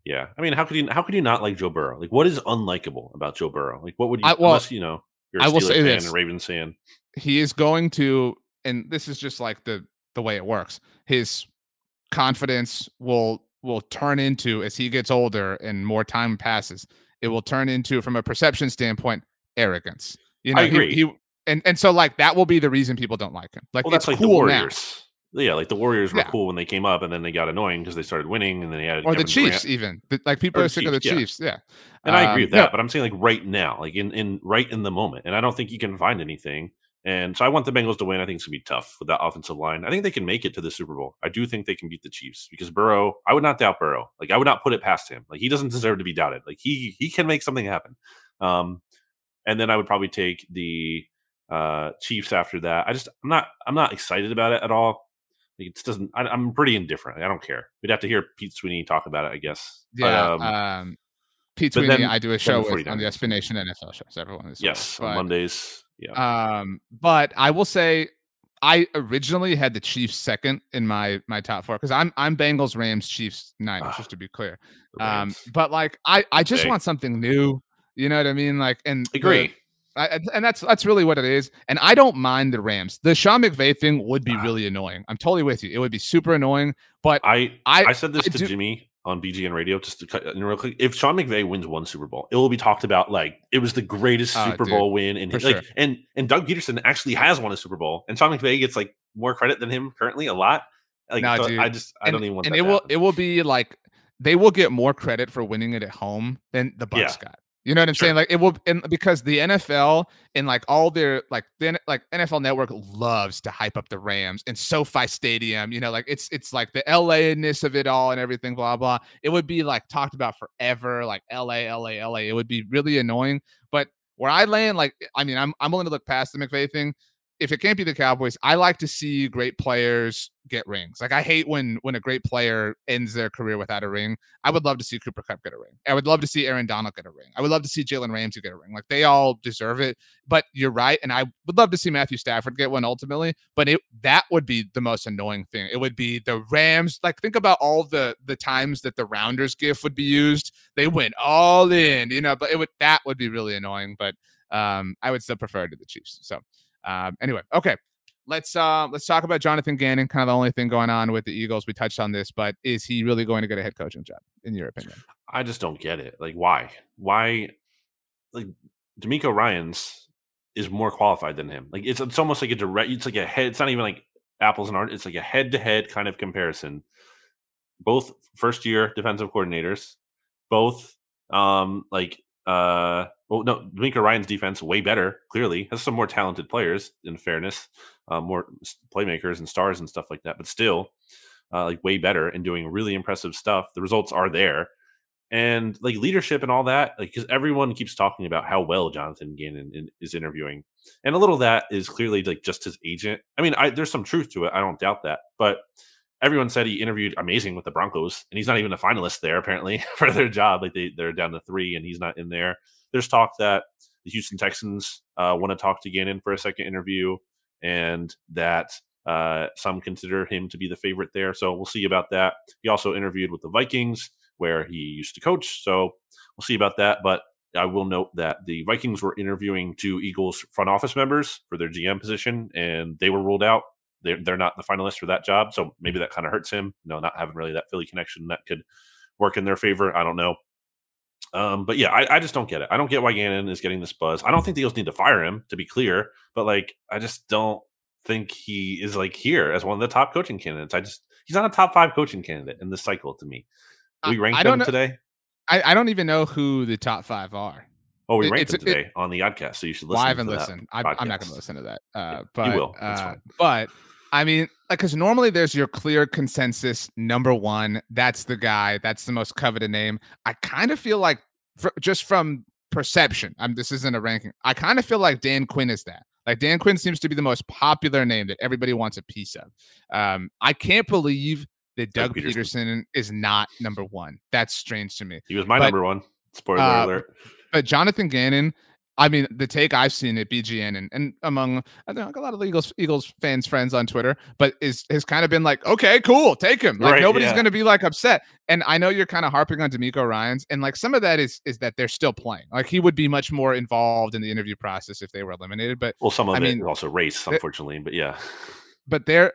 Yeah, I mean, how could you not like Joe Burrow? Like, what is unlikable about Joe Burrow? Like, what would you? Unless, you know, you're a Steelers fan and Ravens fan. He is going to, and this is just like the way it works. His confidence will turn into, as he gets older and more time passes, it will turn into, from a perception standpoint, arrogance. You know, I agree. And so, like, that will be the reason people don't like him. Like, well, that's, it's like cool, the Warriors now. Yeah, like the Warriors were cool when they came up, and then they got annoying because they started winning, and then they added Kevin the Chiefs Grant. Even. Like, people are sick of the Chiefs. Yeah. And I agree with that, but I'm saying, like, right now, like in right in the moment. And I don't think you can find anything. And so I want the Bengals to win. I think it's gonna be tough with that offensive line. I think they can make it to the Super Bowl. I do think they can beat the Chiefs, because Burrow, I would not doubt Burrow. Like, I would not put it past him. Like, he doesn't deserve to be doubted. Like, he can make something happen. And then I would probably take the Chiefs after that. I'm not excited about it at all. I'm pretty indifferent. I don't care. We'd have to hear Pete Sweeney talk about it, I guess. Yeah. Pete Sweeney, I do a show with on the SB Nation NFL show. So everyone is on Mondays. Yeah. But I will say, I originally had the Chiefs second in my top four, because I'm Bengals, Rams, Chiefs, Niners, just to be clear. But like, I just want something new. You know what I mean? Like, and agree. And that's really what it is. And I don't mind the Rams. The Sean McVay thing would be really annoying. I'm totally with you. It would be super annoying. But I said this to Jimmy on BGN Radio, just to cut in real quick. If Sean McVay wins one Super Bowl, it will be talked about like it was the greatest Super Bowl win. And like, sure. and Doug Peterson actually has won a Super Bowl, and Sean McVay gets like more credit than him currently a lot. Like, no, so I don't even want. And it will be like they will get more credit for winning it at home than the Bucs got. You know what I'm saying? Like, it will, and because the NFL and like all their like NFL Network loves to hype up the Rams and SoFi Stadium. You know, like it's like the LA-ness of it all and everything. Blah blah. It would be like talked about forever. Like LA. It would be really annoying. But where I land, like, I mean, I'm willing to look past the McVay thing. if it can't be the Cowboys, I like to see great players get rings. Like, I hate when a great player ends their career without a ring. I would love to see Cooper Kupp get a ring. I would love to see Aaron Donald get a ring. I would love to see Jalen Ramsey get a ring. Like, they all deserve it. But you're right, and I would love to see Matthew Stafford get one ultimately. But that would be the most annoying thing. It would be the Rams. Like, think about all the times that the Rounders GIF would be used. They went all in, you know. But that would be really annoying. But I would still prefer it to the Chiefs. So. Anyway, okay, let's talk about Jonathan Gannon. Kind of the only thing going on with the Eagles. We touched on this, but is he really going to get a head coaching job in your opinion? I just don't get it. Like, why? Like, DeMeco Ryans is more qualified than him. Like, it's almost like a direct. It's like a head. It's not even like apples and oranges. It's like a head-to-head kind of comparison. Both first-year defensive coordinators. Both DeMeco Ryans' defense way better, clearly. Has some more talented players, in fairness, more playmakers and stars and stuff like that, but still, way better and doing really impressive stuff. The results are there. And, leadership and all that, because everyone keeps talking about how well Jonathan Gannon is interviewing. And a little of that is clearly, just his agent. I mean, there's some truth to it. I don't doubt that. But everyone said he interviewed amazing with the Broncos, and he's not even a finalist there, apparently, for their job. Like, they're down to 3, and he's not in there. There's talk that the Houston Texans want to talk to Gannon for a second interview and that some consider him to be the favorite there. So we'll see about that. He also interviewed with the Vikings where he used to coach. So we'll see about that. But I will note that the Vikings were interviewing 2 Eagles front office members for their GM position, and they were ruled out. They're not the finalists for that job. So maybe that kind of hurts him. No, not having really that Philly connection that could work in their favor. I don't know. But yeah, I just don't get it. I don't get why Gannon is getting this buzz. I don't think the Eagles need to fire him, to be clear, but I just don't think he is here as one of the top coaching candidates. He's not a top 5 coaching candidate in this cycle to me. We ranked them today. I don't even know who the top 5 are. Oh, we ranked them today on the podcast, so you should listen. Live and listen. I'm not going to listen to that. But you will. That's fine. But I mean, because normally there's your clear consensus number 1. That's the guy. That's the most coveted name. I kind of feel just from perception, this isn't a ranking. I kind of feel like Dan Quinn is that. Dan Quinn seems to be the most popular name that everybody wants a piece of. I can't believe that Doug Peterson is not number 1. That's strange to me. He was number 1. Spoiler alert. But Jonathan Gannon, I mean, the take I've seen at BGN and among a lot of Eagles fans, friends on Twitter, but has kind of been okay, cool, take him. Right, nobody's going to be upset. And I know you're kind of harping on DeMeco Ryans, and some of that is that they're still playing. He would be much more involved in the interview process if they were eliminated. But some of it is also race, unfortunately. But yeah, but they're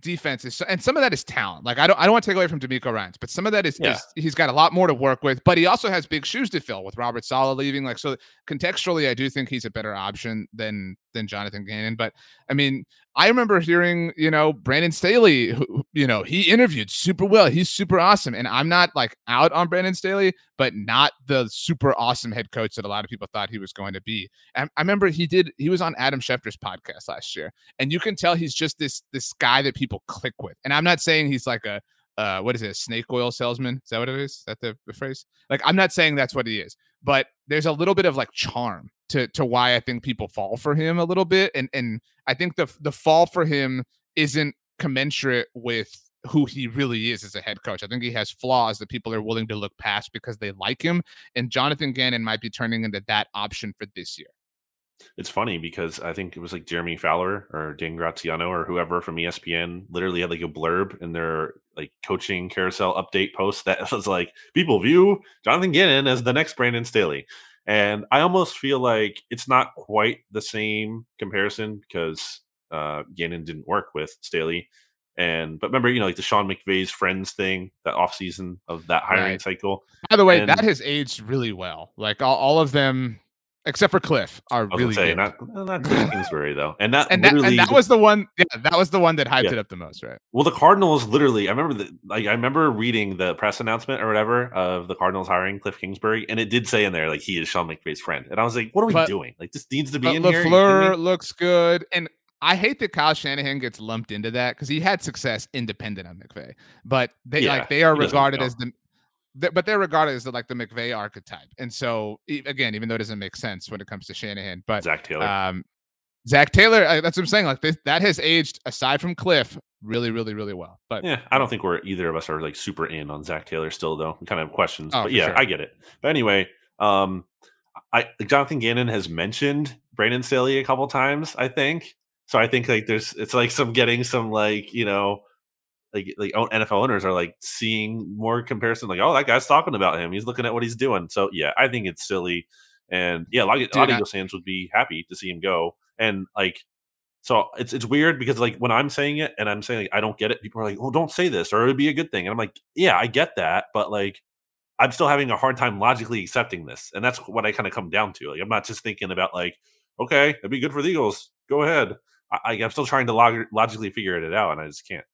defense is, and some of that is talent. I don't want to take away from DeMeco Ryans, but some of that is he's got a lot more to work with, but he also has big shoes to fill with Robert Saleh leaving. So contextually, I do think he's a better option than Jonathan Gannon. But I mean, I remember hearing, Brandon Staley, who, he interviewed super well. He's super awesome. And I'm not out on Brandon Staley, but not the super awesome head coach that a lot of people thought he was going to be. And I remember he was on Adam Schefter's podcast last year, and you can tell he's just this guy that people click with. And I'm not saying he's what is it? A snake oil salesman? Is that what it is? Is that the phrase? I'm not saying that's what he is, but there's a little bit of charm to why I think people fall for him a little bit. And I think the fall for him isn't commensurate with who he really is as a head coach. I think he has flaws that people are willing to look past because they like him. And Jonathan Gannon might be turning into that option for this year. It's funny because I think it was Jeremy Fowler or Dan Graziano or whoever from ESPN literally had a blurb in their coaching carousel update post that was people view Jonathan Gannon as the next Brandon Staley. And I almost feel like it's not quite the same comparison because Gannon didn't work with Staley. But remember, the Sean McVay's friends thing, that offseason of that hiring cycle. By the way, that has aged really well. All of them, except for Cliff, are really good. Not Kingsbury though, and that was the one. Yeah, that was the one that hyped it up the most, right? Well, the Cardinals literally. I remember I remember reading the press announcement or whatever of the Cardinals hiring Cliff Kingsbury, and it did say in there he is Sean McVay's friend, and I was what are we doing? This needs to be in here. LaFleur looks good, and I hate that Kyle Shanahan gets lumped into that because he had success independent of McVay, but they are regarded as the. But they're regarded as the McVay archetype. And so, again, even though it doesn't make sense when it comes to Shanahan, but Zach Taylor, Zach Taylor, that's what I'm saying. Like this, that has aged, aside from Cliff, really, really, really well. But yeah, I don't think we're either of us are like super in on Zach Taylor still, though. We kind of have questions. Oh, but yeah, sure. I get it. But anyway, Jonathan Gannon has mentioned Brandon Staley a couple times, I think. So I think like there's NFL owners are like seeing more comparison, like, oh, that guy's talking about him. He's looking at what he's doing. So yeah, I think it's silly. And yeah, a lot of Eagles fans would be happy to see him go. And like, so it's weird because like when I'm saying it and I'm saying like, I don't get it, people are like, oh, don't say this or it would be a good thing. And I'm like, yeah, I get that. But like, I'm still having a hard time logically accepting this. And that's what I kind of come down to. Like, I'm not just thinking about like, okay, it'd be good for the Eagles. Go ahead. I'm still trying to logically figure it out, and I just can't.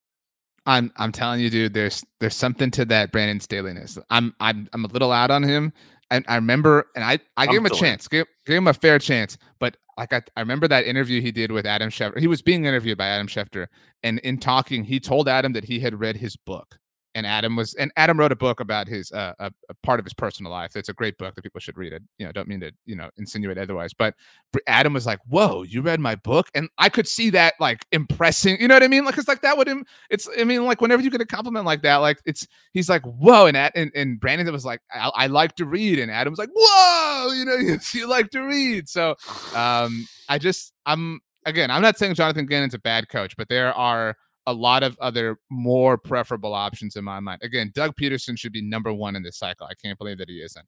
I'm telling you, dude. There's something to that Brandon Staley-ness. I'm a little out on him, and I remember, and I gave him a chance, gave him a fair chance. But like I remember that interview he did with Adam Schefter. He was being interviewed by Adam Schefter, and in talking, he told Adam that he had read his book, and Adam wrote a book about his a part of his personal life. It's a great book that people should read. It, you know, don't mean to insinuate otherwise, but Adam was like, "Whoa, you read my book?" And I could see that like impressing, you know what I mean? Like, cuz like that would him, it's, I mean, like whenever you get a compliment like that, like it's, he's like, "Whoa." And Brandon was like, I like to read, and Adam was like, "Whoa, you like to read." So, I'm not saying Jonathan Gannon's a bad coach, but there are a lot of other more preferable options in my mind. Again, Doug Peterson should be number one in this cycle. I can't believe that he isn't.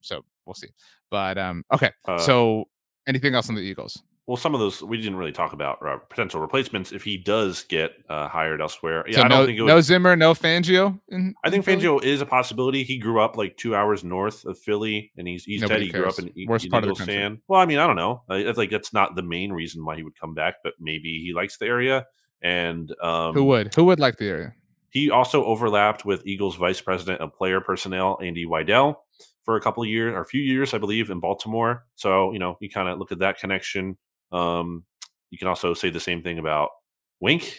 So we'll see. But okay. So anything else on the Eagles? Well, some of those we didn't really talk about potential replacements if he does get hired elsewhere. Yeah, so no Zimmer, no Fangio. I think Fangio is a possibility. He grew up like 2 hours north of Philly, and he's Ted. He grew up in worst part of the country. Well, I mean, I don't know. It's like that's not the main reason why he would come back, but maybe he likes the area. And who would like the area? He also overlapped with Eagles vice president of player personnel Andy Wydell for a few years, I believe, in Baltimore. So you kind of look at that connection. You can also say the same thing about Wink,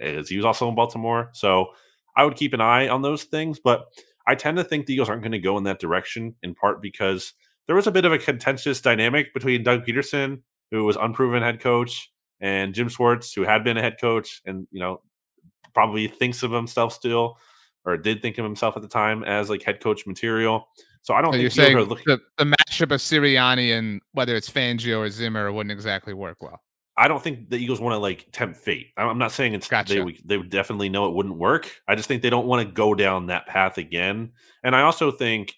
as he was also in Baltimore. So I would keep an eye on those things, but I tend to think the Eagles aren't going to go in that direction, in part because there was a bit of a contentious dynamic between Doug Peterson, who was unproven head coach, and Jim Schwartz, who had been a head coach and, probably thinks of himself still, or did think of himself at the time, as like head coach material. So I don't think you're saying the matchup of Sirianni and whether it's Fangio or Zimmer wouldn't exactly work well. I don't think the Eagles want to like tempt fate. I'm not saying it's gotcha. They would definitely know it wouldn't work. I just think they don't want to go down that path again. And I also think,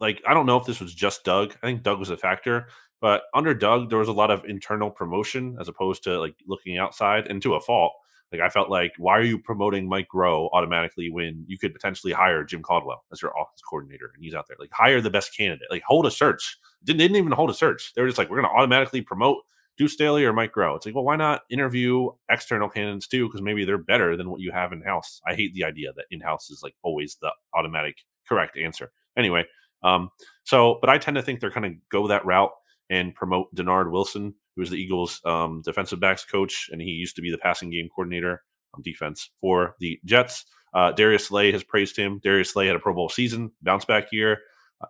like, I don't know if this was just Doug. I think Doug was a factor. But under Doug, there was a lot of internal promotion as opposed to like looking outside, and to a fault. Like I felt like, why are you promoting Mike Rowe automatically when you could potentially hire Jim Caldwell as your offense coordinator? And he's out there. Like, hire the best candidate. Like, hold a search. Didn't even hold a search. They were just like, we're going to automatically promote Deuce Staley or Mike Rowe. It's like, well, why not interview external candidates too? Because maybe they're better than what you have in-house. I hate the idea that in-house is like always the automatic correct answer. Anyway, but I tend to think they're kind of go that route and promote Denard Wilson, who is the Eagles' defensive backs coach, and he used to be the passing game coordinator on defense for the Jets. Darius Slay has praised him. Darius Slay had a Pro Bowl season, bounce-back year.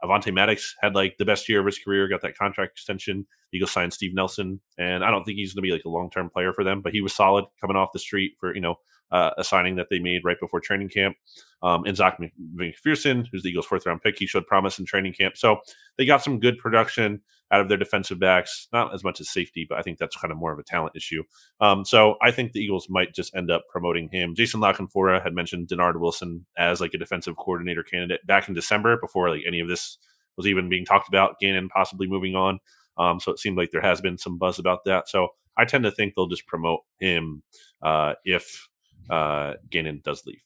Avonte Maddox had, like, the best year of his career, got that contract extension. The Eagles signed Steve Nelson, and I don't think he's going to be, like, a long-term player for them, but he was solid coming off the street for, a signing that they made right before training camp. And Zach McPherson, who's the Eagles' fourth-round pick, he showed promise in training camp. So they got some good production out of their defensive backs, not as much as safety, but I think that's kind of more of a talent issue. So I think the Eagles might just end up promoting him. Jason LaConfora had mentioned Denard Wilson as like a defensive coordinator candidate back in December, before like any of this was even being talked about, Gannon possibly moving on. So it seemed like there has been some buzz about that. So I tend to think they'll just promote him if Gannon does leave.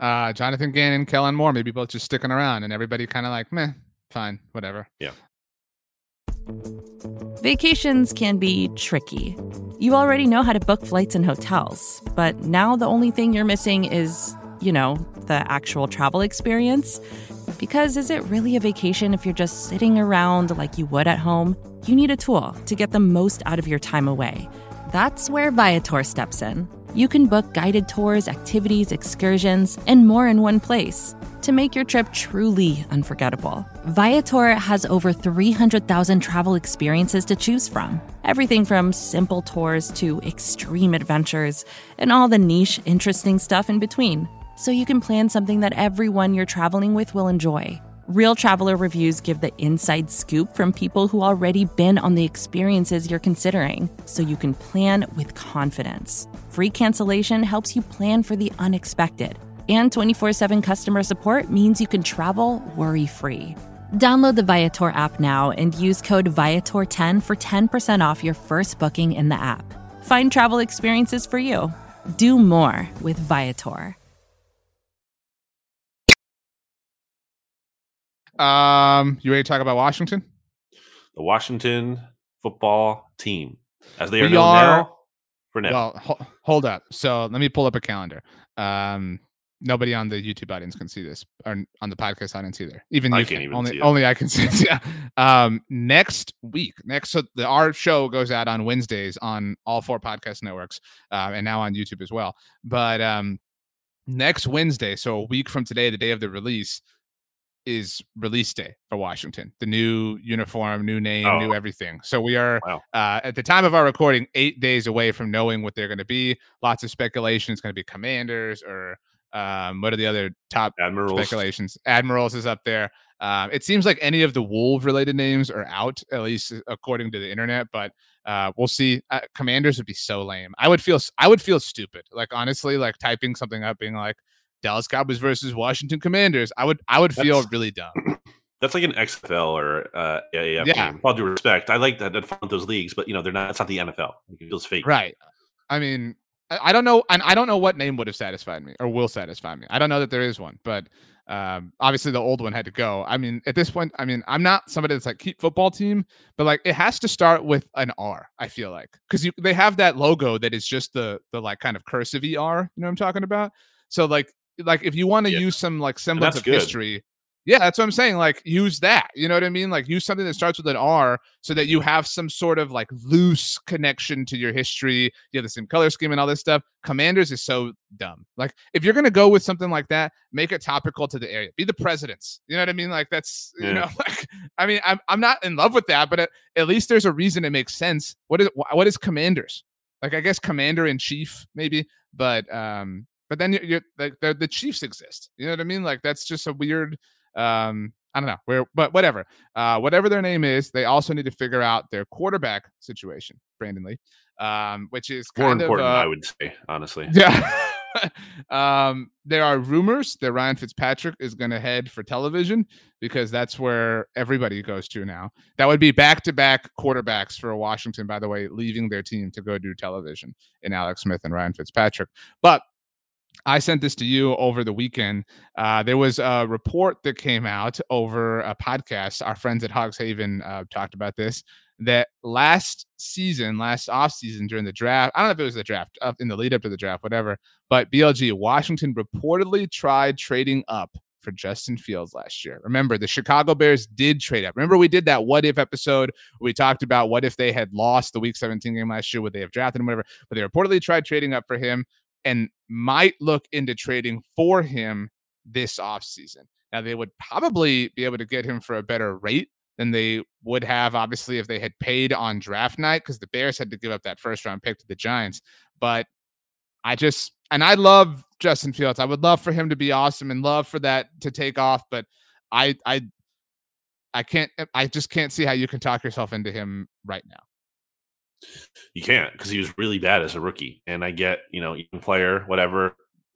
Jonathan Gannon, Kellen Moore, maybe both just sticking around, and everybody kind of like, meh, fine, whatever. Yeah. Vacations can be tricky. You already know how to book flights and hotels, but now the only thing you're missing is, the actual travel experience. Because is it really a vacation if you're just sitting around like you would at home? You need a tool to get the most out of your time away. That's where Viator steps in. You can book guided tours, activities, excursions, and more in one place to make your trip truly unforgettable. Viator has over 300,000 travel experiences to choose from. Everything from simple tours to extreme adventures and all the niche, interesting stuff in between. So you can plan something that everyone you're traveling with will enjoy. Real traveler reviews give the inside scoop from people who already been on the experiences you're considering, so you can plan with confidence. Free cancellation helps you plan for the unexpected. And 24/7 customer support means you can travel worry-free. Download the Viator app now and use code Viator10 for 10% off your first booking in the app. Find travel experiences for you. Do more with Viator. You ready to talk about Washington? The Washington football team, as they are known now. For now. Well, hold up. So let me pull up a calendar. Nobody on the YouTube audience can see this, or on the podcast audience either. Even you can. Only I can see it. Yeah. Next week, so our show goes out on Wednesdays on all four podcast networks, and now on YouTube as well. But next Wednesday, so a week from today, the day of the release, is release day for Washington. The new uniform, new name, new everything. So we are, at the time of our recording, 8 days away from knowing what they're going to be. Lots of speculation. It's going to be Commanders or what are the other top Admirals speculations? Admirals is up there. It seems like any of the Wolves related names are out, at least according to the internet, but we'll see. Commanders would be so lame. I would feel stupid. Like, honestly, like typing something up being like, Dallas Cowboys versus Washington Commanders. I would feel really dumb. That's like an XFL or yeah. With all due respect, I like that. I'd find those leagues, but they're not. It's not the NFL. It feels fake, right? I mean, I don't know, and I don't know what name would have satisfied me or will satisfy me. I don't know that there is one, but obviously the old one had to go. I mean, at this point, I'm not somebody that's like keep football team, but like it has to start with an R. I feel like because they have that logo that is just the like kind of cursive ER. You know what I'm talking about? So like if you want to use some like semblance of history, that's what I'm saying, like use that, you know what I mean, like use something that starts with an R so that you have some sort of like loose connection to your history. You have the same color scheme and all this stuff. Commanders is so dumb. Like if you're going to go with something like that, make it topical to the area. Be the Presidents, you know what I mean? Like that's I'm not in love with that, but at least there's a reason it makes sense. What is Commanders? Like I guess Commander in Chief maybe, but then you're like the Chiefs exist. You know what I mean? Like that's just a weird, I don't know where, but whatever, whatever their name is, they also need to figure out their quarterback situation, Brandon Lee, which is kind more important, I would say, honestly. Yeah. There are rumors that Ryan Fitzpatrick is going to head for television because that's where everybody goes to now. That would be back-to-back quarterbacks for Washington, by the way, leaving their team to go do television in Alex Smith and Ryan Fitzpatrick. But I sent this to you over the weekend. There was a report that came out over a podcast. Our friends at Hogs Haven talked about this, that last offseason during the draft, I don't know if it was the draft, in the lead up to the draft, whatever, but BLG, Washington reportedly tried trading up for Justin Fields last year. Remember, the Chicago Bears did trade up. Remember, we did that what if episode where we talked about what if they had lost the Week 17 game last year, would they have drafted him, whatever, but they reportedly tried trading up for him and might look into trading for him this offseason. Now, they would probably be able to get him for a better rate than they would have, obviously, if they had paid on draft night, because the Bears had to give up that first-round pick to the Giants. But I love Justin Fields. I would love for him to be awesome and love for that to take off, but I just can't see how you can talk yourself into him right now. You can't, because he was really bad as a rookie. And I get, even player, whatever,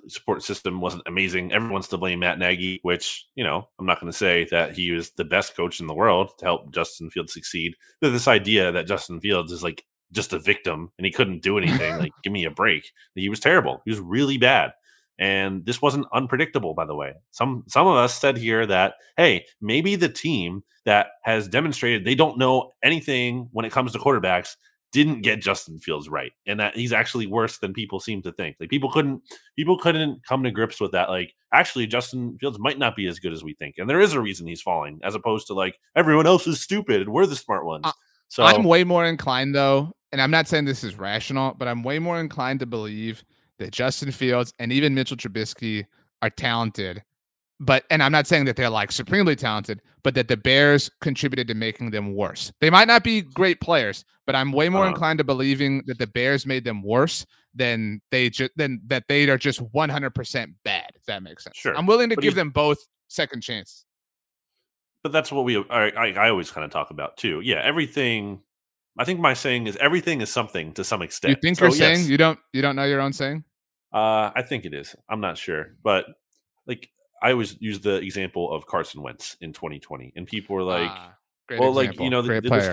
support system wasn't amazing. Everyone's to blame Matt Nagy, which, I'm not going to say that he was the best coach in the world to help Justin Fields succeed. But this idea that Justin Fields is like just a victim and he couldn't do anything, like, give me a break. He was terrible. He was really bad. And this wasn't unpredictable, by the way. Some of us said here that, hey, maybe the team that has demonstrated they don't know anything when it comes to quarterbacks didn't get Justin Fields right, and that he's actually worse than people seem to think. Like people couldn't come to grips with that. Like, actually, Justin Fields might not be as good as we think, and there is a reason he's falling, as opposed to like everyone else is stupid and we're the smart ones. So I'm way more inclined, though, and I'm not saying this is rational, but I'm way more inclined to believe that Justin Fields and even Mitchell Trubisky are talented But, and I'm not saying that they're like supremely talented, but that the Bears contributed to making them worse. They might not be great players, but I'm way more inclined to believing that the Bears made them worse than they just, than that they are just 100% bad. If that makes sense. Sure. I'm willing to give them both second chances. But that's what I always kind of talk about too. Yeah. Everything. I think my saying is everything is something to some extent. You think you're saying you don't know your own saying? I think it is. I'm not sure, but like, I always use the example of Carson Wentz in 2020, and people were like, they list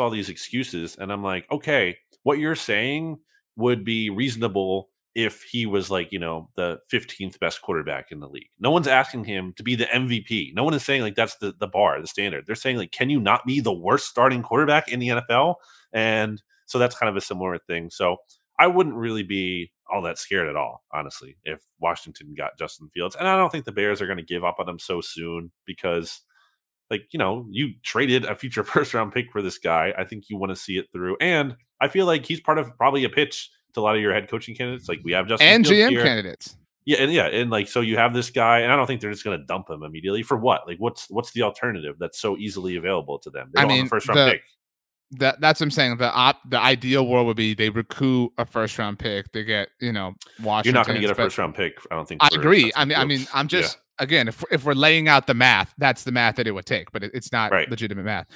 all these excuses, and I'm like, okay, what you're saying would be reasonable if he was like, you know, the 15th best quarterback in the league. No one's asking him to be the MVP. No one is saying like that's the bar, the standard. They're saying like, can you not be the worst starting quarterback in the NFL? And so that's kind of a similar thing. So I wouldn't really be all that scared at all, honestly, if Washington got Justin Fields. And I don't think the Bears are going to give up on him so soon because, like, you know, you traded a future first-round pick for this guy. I think you want to see it through. And I feel like he's part of probably a pitch to a lot of your head coaching candidates. Like, we have Justin Fields and GM here. Candidates. Yeah. And, like, so you have this guy, and I don't think they're just going to dump him immediately. For what? Like, what's the alternative that's so easily available to them? They don't want a first-round pick. That's what I'm saying. The ideal world would be they recoup a first round pick. They get, you know, Washington. You're not going to get a first round pick. I don't think. I agree. I mean, I'm just again, if we're laying out the math, that's the math that it would take. But it's not legitimate math.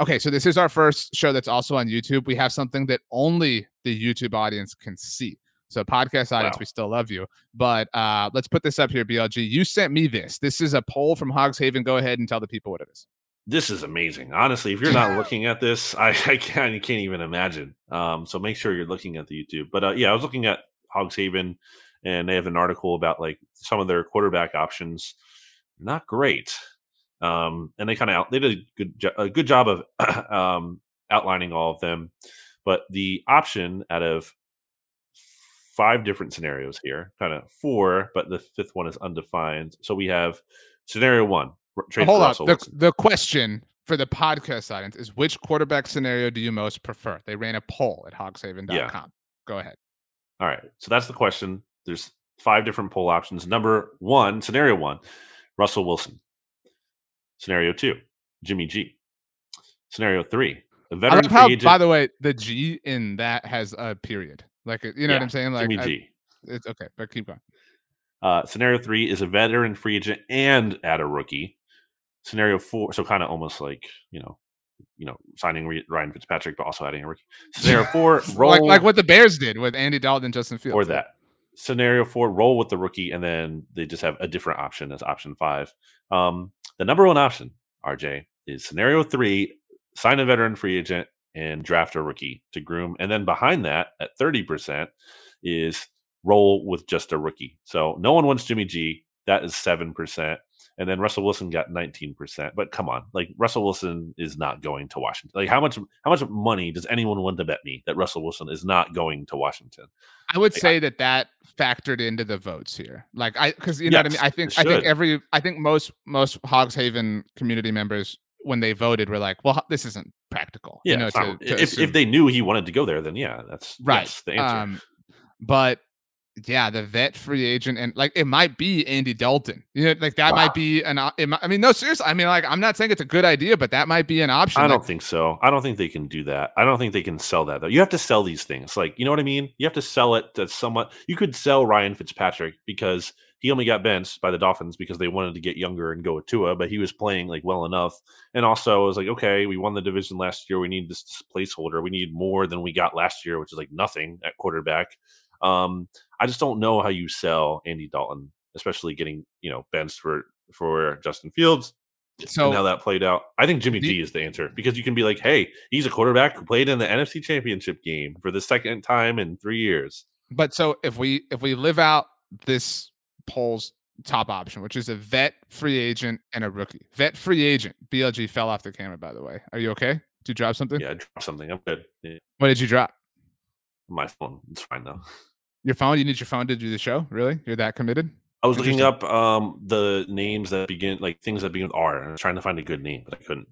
Okay, so this is our first show that's also on YouTube. We have something that only the YouTube audience can see. So podcast audience, we still love you. But let's put this up here, BLG. You sent me this. This is a poll from Hogs Haven. Go ahead and tell the people what it is. This is amazing. Honestly, if you're not looking at this, I can't even imagine. So make sure you're looking at the YouTube. But I was looking at Hogs Haven, and they have an article about like some of their quarterback options. Not great. And they they did a good job of outlining all of them. But the option out of five different scenarios here, kind of four, but the fifth one is undefined. So we have scenario one. Hold on. The question for the podcast audience is, which quarterback scenario do you most prefer? They ran a poll at hogshaven.com. Yeah. Go ahead. All right. So that's the question. There's five different poll options. Number one, scenario one, Russell Wilson. Scenario two, Jimmy G. Scenario three, a veteran free agent. By the way, the G in that has a period. Like, you know what I'm saying? Like, Jimmy G. It's okay, but keep going. Scenario three is a veteran free agent and add a rookie. Scenario four, so kind of almost like, you know, signing Ryan Fitzpatrick, but also adding a rookie. Scenario four, roll like what the Bears did with Andy Dalton and Justin Fields. Or that. Scenario four, roll with the rookie, and then they just have a different option as option five. The number one option, RJ, is scenario three, sign a veteran free agent and draft a rookie to groom. And then behind that, at 30%, is roll with just a rookie. So no one wants Jimmy G. That is 7%. And then Russell Wilson got 19%. But come on, like, Russell Wilson is not going to Washington. Like, how much money does anyone want to bet me that Russell Wilson is not going to Washington? I would say that factored into the votes here. Like, because you know what I mean? I think most Hogs Haven community members, when they voted, were like, well, this isn't practical. Yeah. You know, if they knew he wanted to go there, then that's right. That's the answer. But yeah, the vet free agent, and like, it might be Andy Dalton. You know, like that might be no, seriously. I mean, like, I'm not saying it's a good idea, but that might be an option. I don't think so. I don't think they can do that. I don't think they can sell that though. You have to sell these things. Like, you know what I mean? You have to sell it to someone. You could sell Ryan Fitzpatrick because he only got benched by the Dolphins because they wanted to get younger and go with Tua, but he was playing like well enough. And also, it was like, okay, we won the division last year. We need this placeholder. We need more than we got last year, which is like nothing at quarterback. I just don't know how you sell Andy Dalton, especially getting, you know, benched for Justin Fields. So, and how that played out. I think Jimmy G is the answer, because you can be like, hey, he's a quarterback who played in the NFC Championship game for the second time in 3 years. But so if we live out this poll's top option, which is a vet free agent and a rookie. Vet free agent. BLG fell off the camera, by the way. Are you okay? Did you drop something? Yeah, I dropped something. I'm good. Yeah. What did you drop? My phone. It's fine though. Your phone? You need your phone to do the show? Really? You're that committed? I was looking up the names that begin, like things that begin with R. I was trying to find a good name, but I couldn't.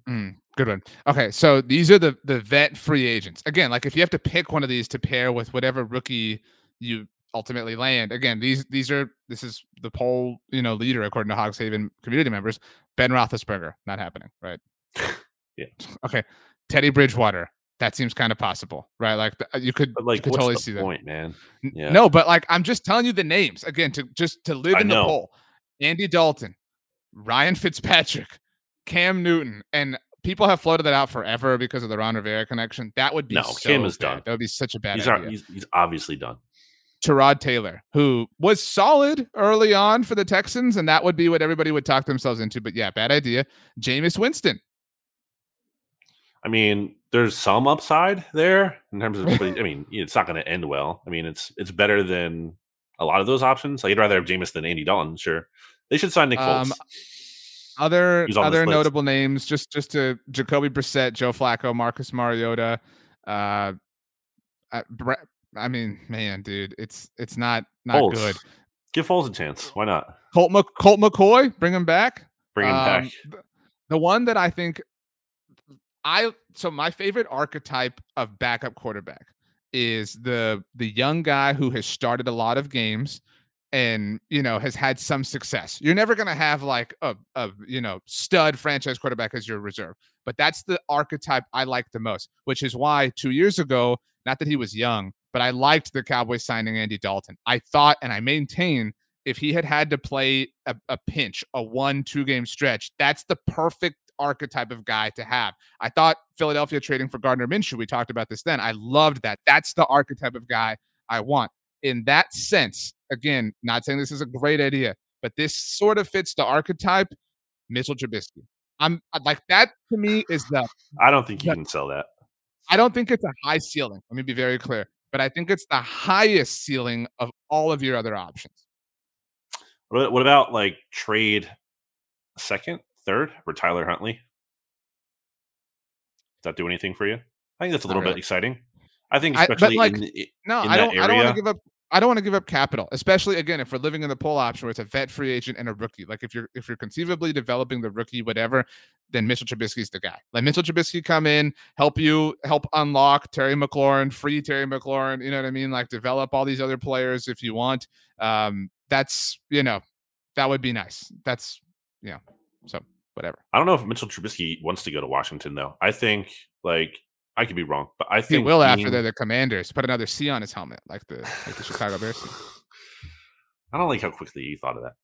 Good one. Okay, so these are the vet free agents. Again, like if you have to pick one of these to pair with whatever rookie you ultimately land. Again, this is the poll, leader according to Hogs Haven community members. Ben Roethlisberger, not happening, right? Yeah. Okay. Teddy Bridgewater, that seems kind of possible, right? Like you could totally see that. Point, man. Yeah. No, but I'm just telling you the names again to live in the poll. Andy Dalton, Ryan Fitzpatrick, Cam Newton, and people have floated that out forever because of the Ron Rivera connection. That would be Cam is done. That would be such a bad idea. He's obviously done. Tyrod Taylor, who was solid early on for the Texans, and that would be what everybody would talk themselves into. But yeah, bad idea. Jameis Winston. I mean, there's some upside there in terms of. I mean, it's not going to end well. I mean, it's better than a lot of those options. Like, you'd rather have Jameis than Andy Dalton. Sure, they should sign Nick Foles. Other notable names, just to Jacoby Brissett, Joe Flacco, Marcus Mariota. It's not Foles. Good. Give Foles a chance. Why not? Colt McCoy, bring him back. The one that I think my favorite archetype of backup quarterback is the young guy who has started a lot of games and has had some success. You're never going to have like a stud franchise quarterback as your reserve, but that's the archetype I like the most, which is why 2 years ago, not that he was young, but I liked the Cowboys signing Andy Dalton. I thought, and I maintain, if he had to play a pinch, a 1-2 game stretch, that's the perfect archetype of guy to have. I thought Philadelphia trading for Gardner Minshew, we talked about this then. I loved that. That's the archetype of guy I want. In that sense, again, not saying this is a great idea, but this sort of fits the archetype, Mitchell Trubisky. I'm like, that to me is the... I don't think you can sell that. I don't think it's a high ceiling. Let me be very clear. But I think it's the highest ceiling of all of your other options. What about like trade second, third for Tyler Huntley? Does that do anything for you? I think that's a little bit exciting. I think especially I don't want to give up. I don't want to give up capital, especially again if we're living in the poll option where it's a vet free agent and a rookie. Like if you're conceivably developing the rookie, whatever, then Mitchell Trubisky's the guy. Let Mitchell Trubisky come in, help unlock Terry McLaurin, free Terry McLaurin. You know what I mean? Like develop all these other players if you want. That would be nice. So whatever. I don't know if Mitchell Trubisky wants to go to Washington though. I think I could be wrong, but I think he will after they're the Commanders. Put another C on his helmet, like the Chicago Bears. I don't like how quickly you thought of that.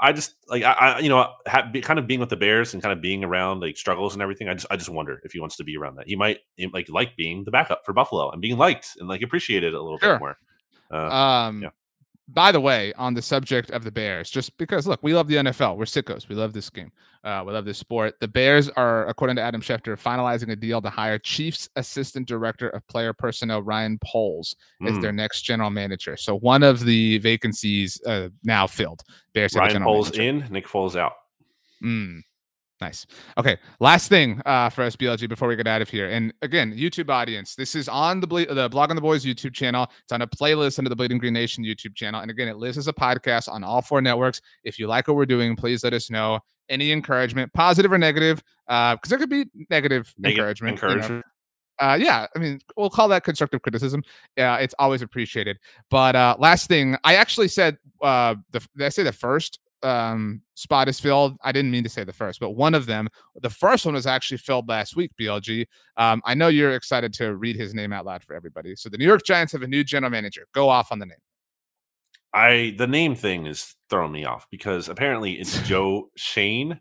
I just kind of being with the Bears and kind of being around like struggles and everything. I just wonder if he wants to be around that. He might like being the backup for Buffalo and being liked and like appreciated a little bit more. By the way, on the subject of the Bears, just because, look, we love the NFL. We're sickos. We love this game. We love this sport. The Bears are, according to Adam Schefter, finalizing a deal to hire Chiefs Assistant Director of Player Personnel Ryan Poles as their next general manager. So one of the vacancies now filled. Bears Ryan Poles manager in, Nick Foles out. Nice. Okay, last thing for SBLG before we get out of here. And again, YouTube audience, this is on the Blog on the Boys YouTube channel. It's on a playlist under the Bleeding Green Nation YouTube channel. And again, it lives as a podcast on all four networks. If you like what we're doing, please let us know. Any encouragement, positive or negative, because there could be negative encouragement. We'll call that constructive criticism. It's always appreciated. But last thing, I actually said, did I say the first? Spot is filled. I didn't mean to say the first, but one of them, the first one was actually filled last week, BLG. I know you're excited to read his name out loud for everybody. So the New York Giants have a new general manager. Go off on the name. The name thing is throwing me off because apparently it's Joe Shane,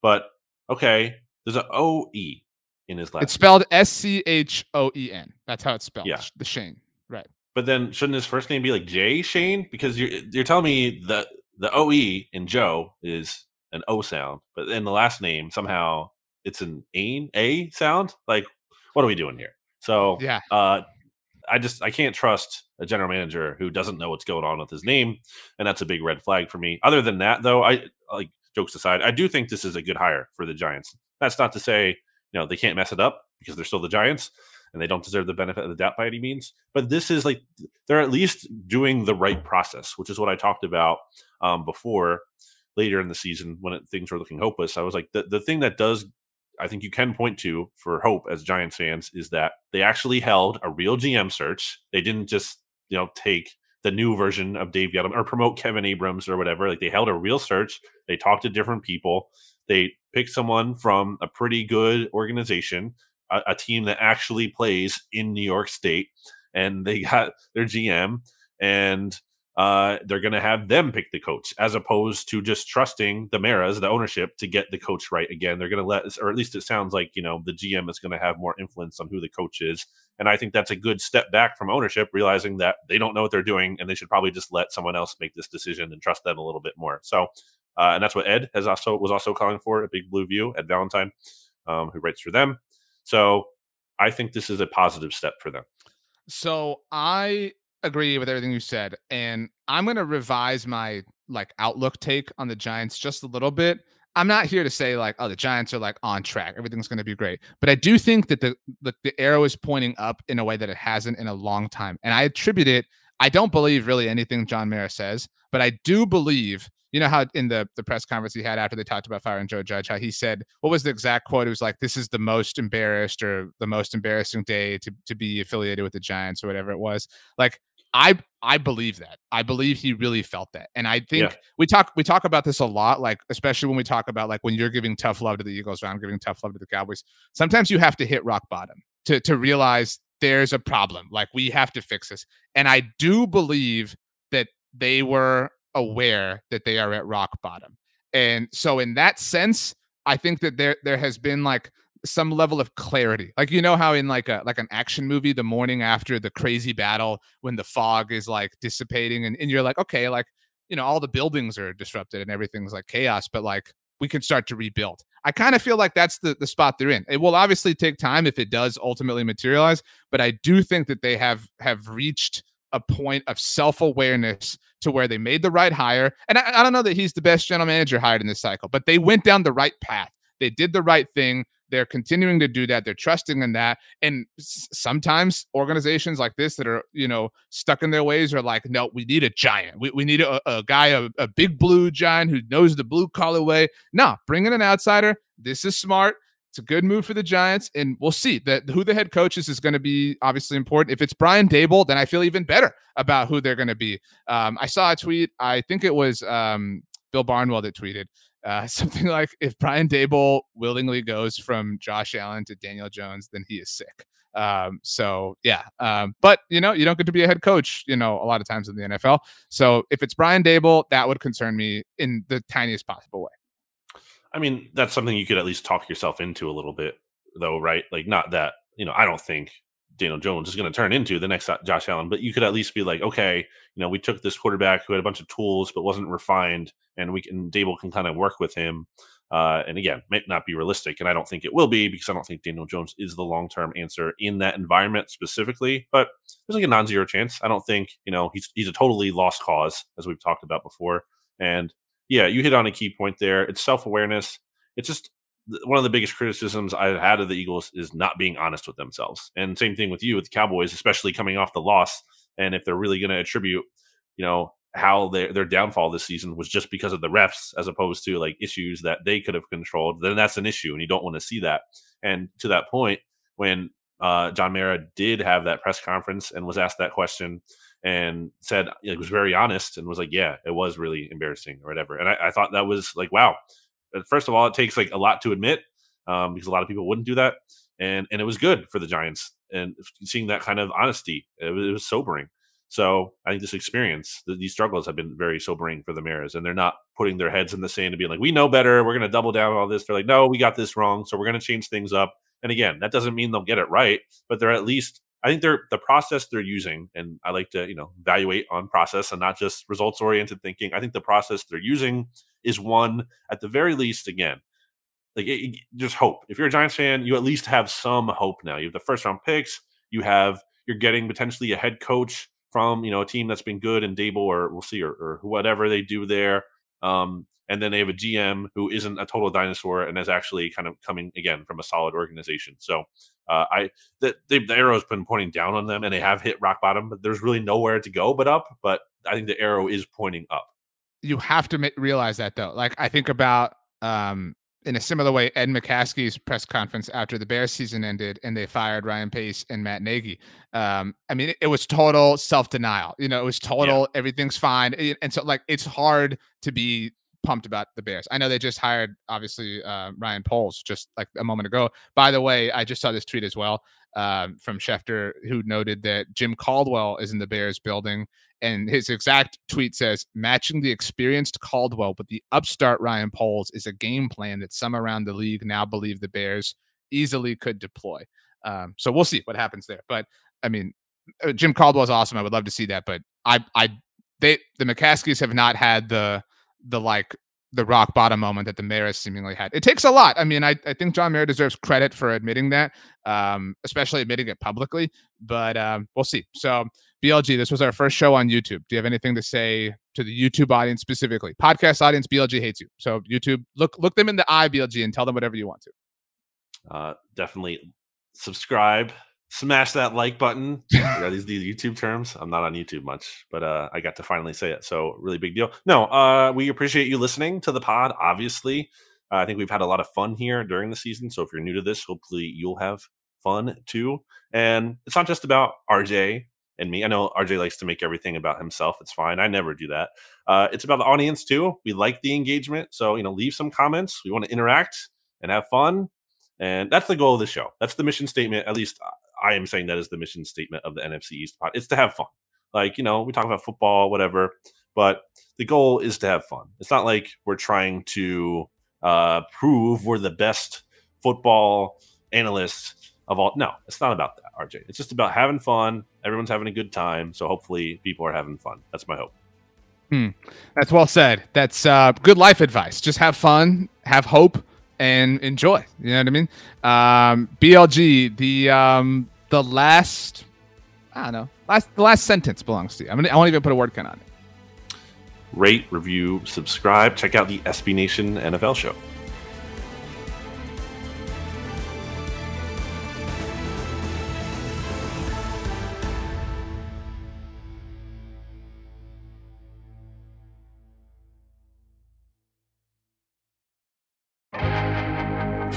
but okay, there's an O-E in his last name. It's spelled S-C-H-O-E-N. That's how it's spelled. Yeah. The Shane. Right. But then shouldn't his first name be like Jay Shane? Because you're telling me that the O-E in Joe is an O sound, but then the last name, somehow it's an A sound. Like, what are we doing here? So yeah, I can't trust a general manager who doesn't know what's going on with his name. And that's a big red flag for me. Other than that, though, jokes aside, I do think this is a good hire for the Giants. That's not to say, they can't mess it up because they're still the Giants and they don't deserve the benefit of the doubt by any means. But this is like, they're at least doing the right process, which is what I talked about before later in the season when things were looking hopeless. I was like, the thing that does, I think you can point to for hope as Giants fans is that they actually held a real GM search. They didn't just you know, take the new version of Dave Gettleman or promote Kevin Abrams or whatever. Like, they held a real search. They talked to different people. They picked someone from a pretty good organization, a team that actually plays in New York State, and they got their GM, and they're going to have them pick the coach as opposed to just trusting the Maras, the ownership, to get the coach right again. They're going to let, or at least it sounds like, you know, the GM is going to have more influence on who the coach is. And I think that's a good step back from ownership, realizing that they don't know what they're doing and they should probably just let someone else make this decision and trust them a little bit more. So, and that's what Ed has was also calling for at Big Blue View, Ed Valentine, who writes for them. So I think this is a positive step for them. So I agree with everything you said, and I'm going to revise my outlook take on the Giants just a little bit. I'm not here to say the Giants are on track, everything's going to be great, but I do think that the arrow is pointing up in a way that it hasn't in a long time. And I attribute it, I don't believe really anything John Mara says, but I do believe, you know, how in the press conference he had after they talked about firing Joe Judge, how he said, what was the exact quote? It was like, this is the most embarrassed or the most embarrassing day to be affiliated with the Giants or whatever it was. I believe that. I believe he really felt that. And I think we talk about this a lot, especially when we talk about when you're giving tough love to the Eagles or I'm giving tough love to the Cowboys. Sometimes you have to hit rock bottom to realize there's a problem. We have to fix this. And I do believe that they were aware that they are at rock bottom. And so in that sense, I think that there has been some level of clarity, how in an action movie, the morning after the crazy battle, when the fog is dissipating and you're okay, all the buildings are disrupted and everything's chaos, but we can start to rebuild. I kind of feel like that's the spot they're in. It will obviously take time if it does ultimately materialize, but I do think that they have reached a point of self-awareness to where they made the right hire. And I don't know that he's the best general manager hired in this cycle, but they went down the right path. They did the right thing. They're continuing to do that. They're trusting in that. And sometimes organizations like this that are, stuck in their ways are no, we need a giant. We need a guy, a big blue giant who knows the blue collar way. No, bring in an outsider. This is smart. It's a good move for the Giants. And we'll see that who the head coach is going to be obviously important. If it's Brian Daboll, then I feel even better about who they're going to be. I saw a tweet. I think it was Bill Barnwell that tweeted. Something like, if Brian Daboll willingly goes from Josh Allen to Daniel Jones, then he is sick. But you don't get to be a head coach, a lot of times in the NFL. So if it's Brian Daboll, that would concern me in the tiniest possible way. I mean, that's something you could at least talk yourself into a little bit though, right? Not that, I don't think Daniel Jones is going to turn into the next Josh Allen, but you could at least be okay, we took this quarterback who had a bunch of tools, but wasn't refined, and Daboll can kind of work with him. And again, might not be realistic. And I don't think it will be, because I don't think Daniel Jones is the long-term answer in that environment specifically, but there's a non-zero chance. I don't think, he's a totally lost cause, as we've talked about before. And yeah, you hit on a key point there. It's self-awareness. It's just, one of the biggest criticisms I've had of the Eagles is not being honest with themselves. And same thing with you, with the Cowboys, especially coming off the loss. And if they're really going to attribute, how their downfall this season was just because of the refs, as opposed to issues that they could have controlled, then that's an issue. And you don't want to see that. And to that point, when John Mara did have that press conference and was asked that question and said, it was very honest and was yeah, it was really embarrassing or whatever. And I thought that was wow. First of all, it takes a lot to admit, because a lot of people wouldn't do that. And it was good for the Giants. And seeing that kind of honesty, it was sobering. So I think this experience, these struggles have been very sobering for the Maras. And they're not putting their heads in the sand and being we know better. We're going to double down on all this. They're no, we got this wrong. So we're going to change things up. And again, that doesn't mean they'll get it right. But they're at least, I think the process they're using, and I like to, evaluate on process and not just results-oriented thinking. I think the process they're using is one, at the very least, again, there's hope. If you're a Giants fan, you at least have some hope now. You have the first-round picks. You're getting potentially a head coach from, a team that's been good in Daboll, or we'll see, or whatever they do there. And then they have a GM who isn't a total dinosaur and is actually kind of coming, again, from a solid organization. So the arrow's been pointing down on them, and they have hit rock bottom, but there's really nowhere to go but up. But I think the arrow is pointing up. You have to realize that, though. I think about in a similar way, Ed McCaskey's press conference after the Bears season ended and they fired Ryan Pace and Matt Nagy. I mean, it was total self-denial. You know, it was total, everything's fine. And so, like, it's hard to be pumped about the Bears. I know they just hired, obviously, Ryan Poles just like a moment ago. By the way, I just saw this tweet as well from Schefter, who noted that Jim Caldwell is in the Bears building. And his exact tweet says, matching the experienced Caldwell with the upstart Ryan Poles is a game plan that some around the league now believe the Bears easily could deploy. So we'll see what happens there. But, I mean, Jim Caldwell is awesome. I would love to see that. But the McCaskies have not had the rock bottom moment that the Maras seemingly had. It takes a lot. I mean, I think John Mara deserves credit for admitting that, especially admitting it publicly, but we'll see. So BLG, this was our first show on YouTube. Do you have anything to say to the YouTube audience specifically? Podcast audience, BLG hates you. So YouTube, look them in the eye, BLG, and tell them whatever you want to. Definitely subscribe, smash that like button. These YouTube terms. I'm not on YouTube much, but I got to finally say it. So really big deal. No, we appreciate you listening to the pod. Obviously, I think we've had a lot of fun here during the season. So if you're new to this, hopefully you'll have fun too. And it's not just about RJ and me. I know RJ likes to make everything about himself. It's fine. I never do that. It's about the audience too. We like the engagement. So, leave some comments. We want to interact and have fun. And that's the goal of the show. That's the mission statement. At least I am saying that is the mission statement of the NFC East pod. It's to have fun. Like, we talk about football, whatever, but the goal is to have fun. It's not like we're trying to prove we're the best football analysts of all. No, it's not about that, RJ. It's just about having fun. Everyone's having a good time. So hopefully people are having fun. That's my hope. That's well said. That's good life advice. Just have fun, have hope, and enjoy. You know what I mean? BLG, the last, I don't know, the last sentence belongs to you. I won't even put a word count on it. Rate, review, subscribe. Check out the SB Nation NFL show.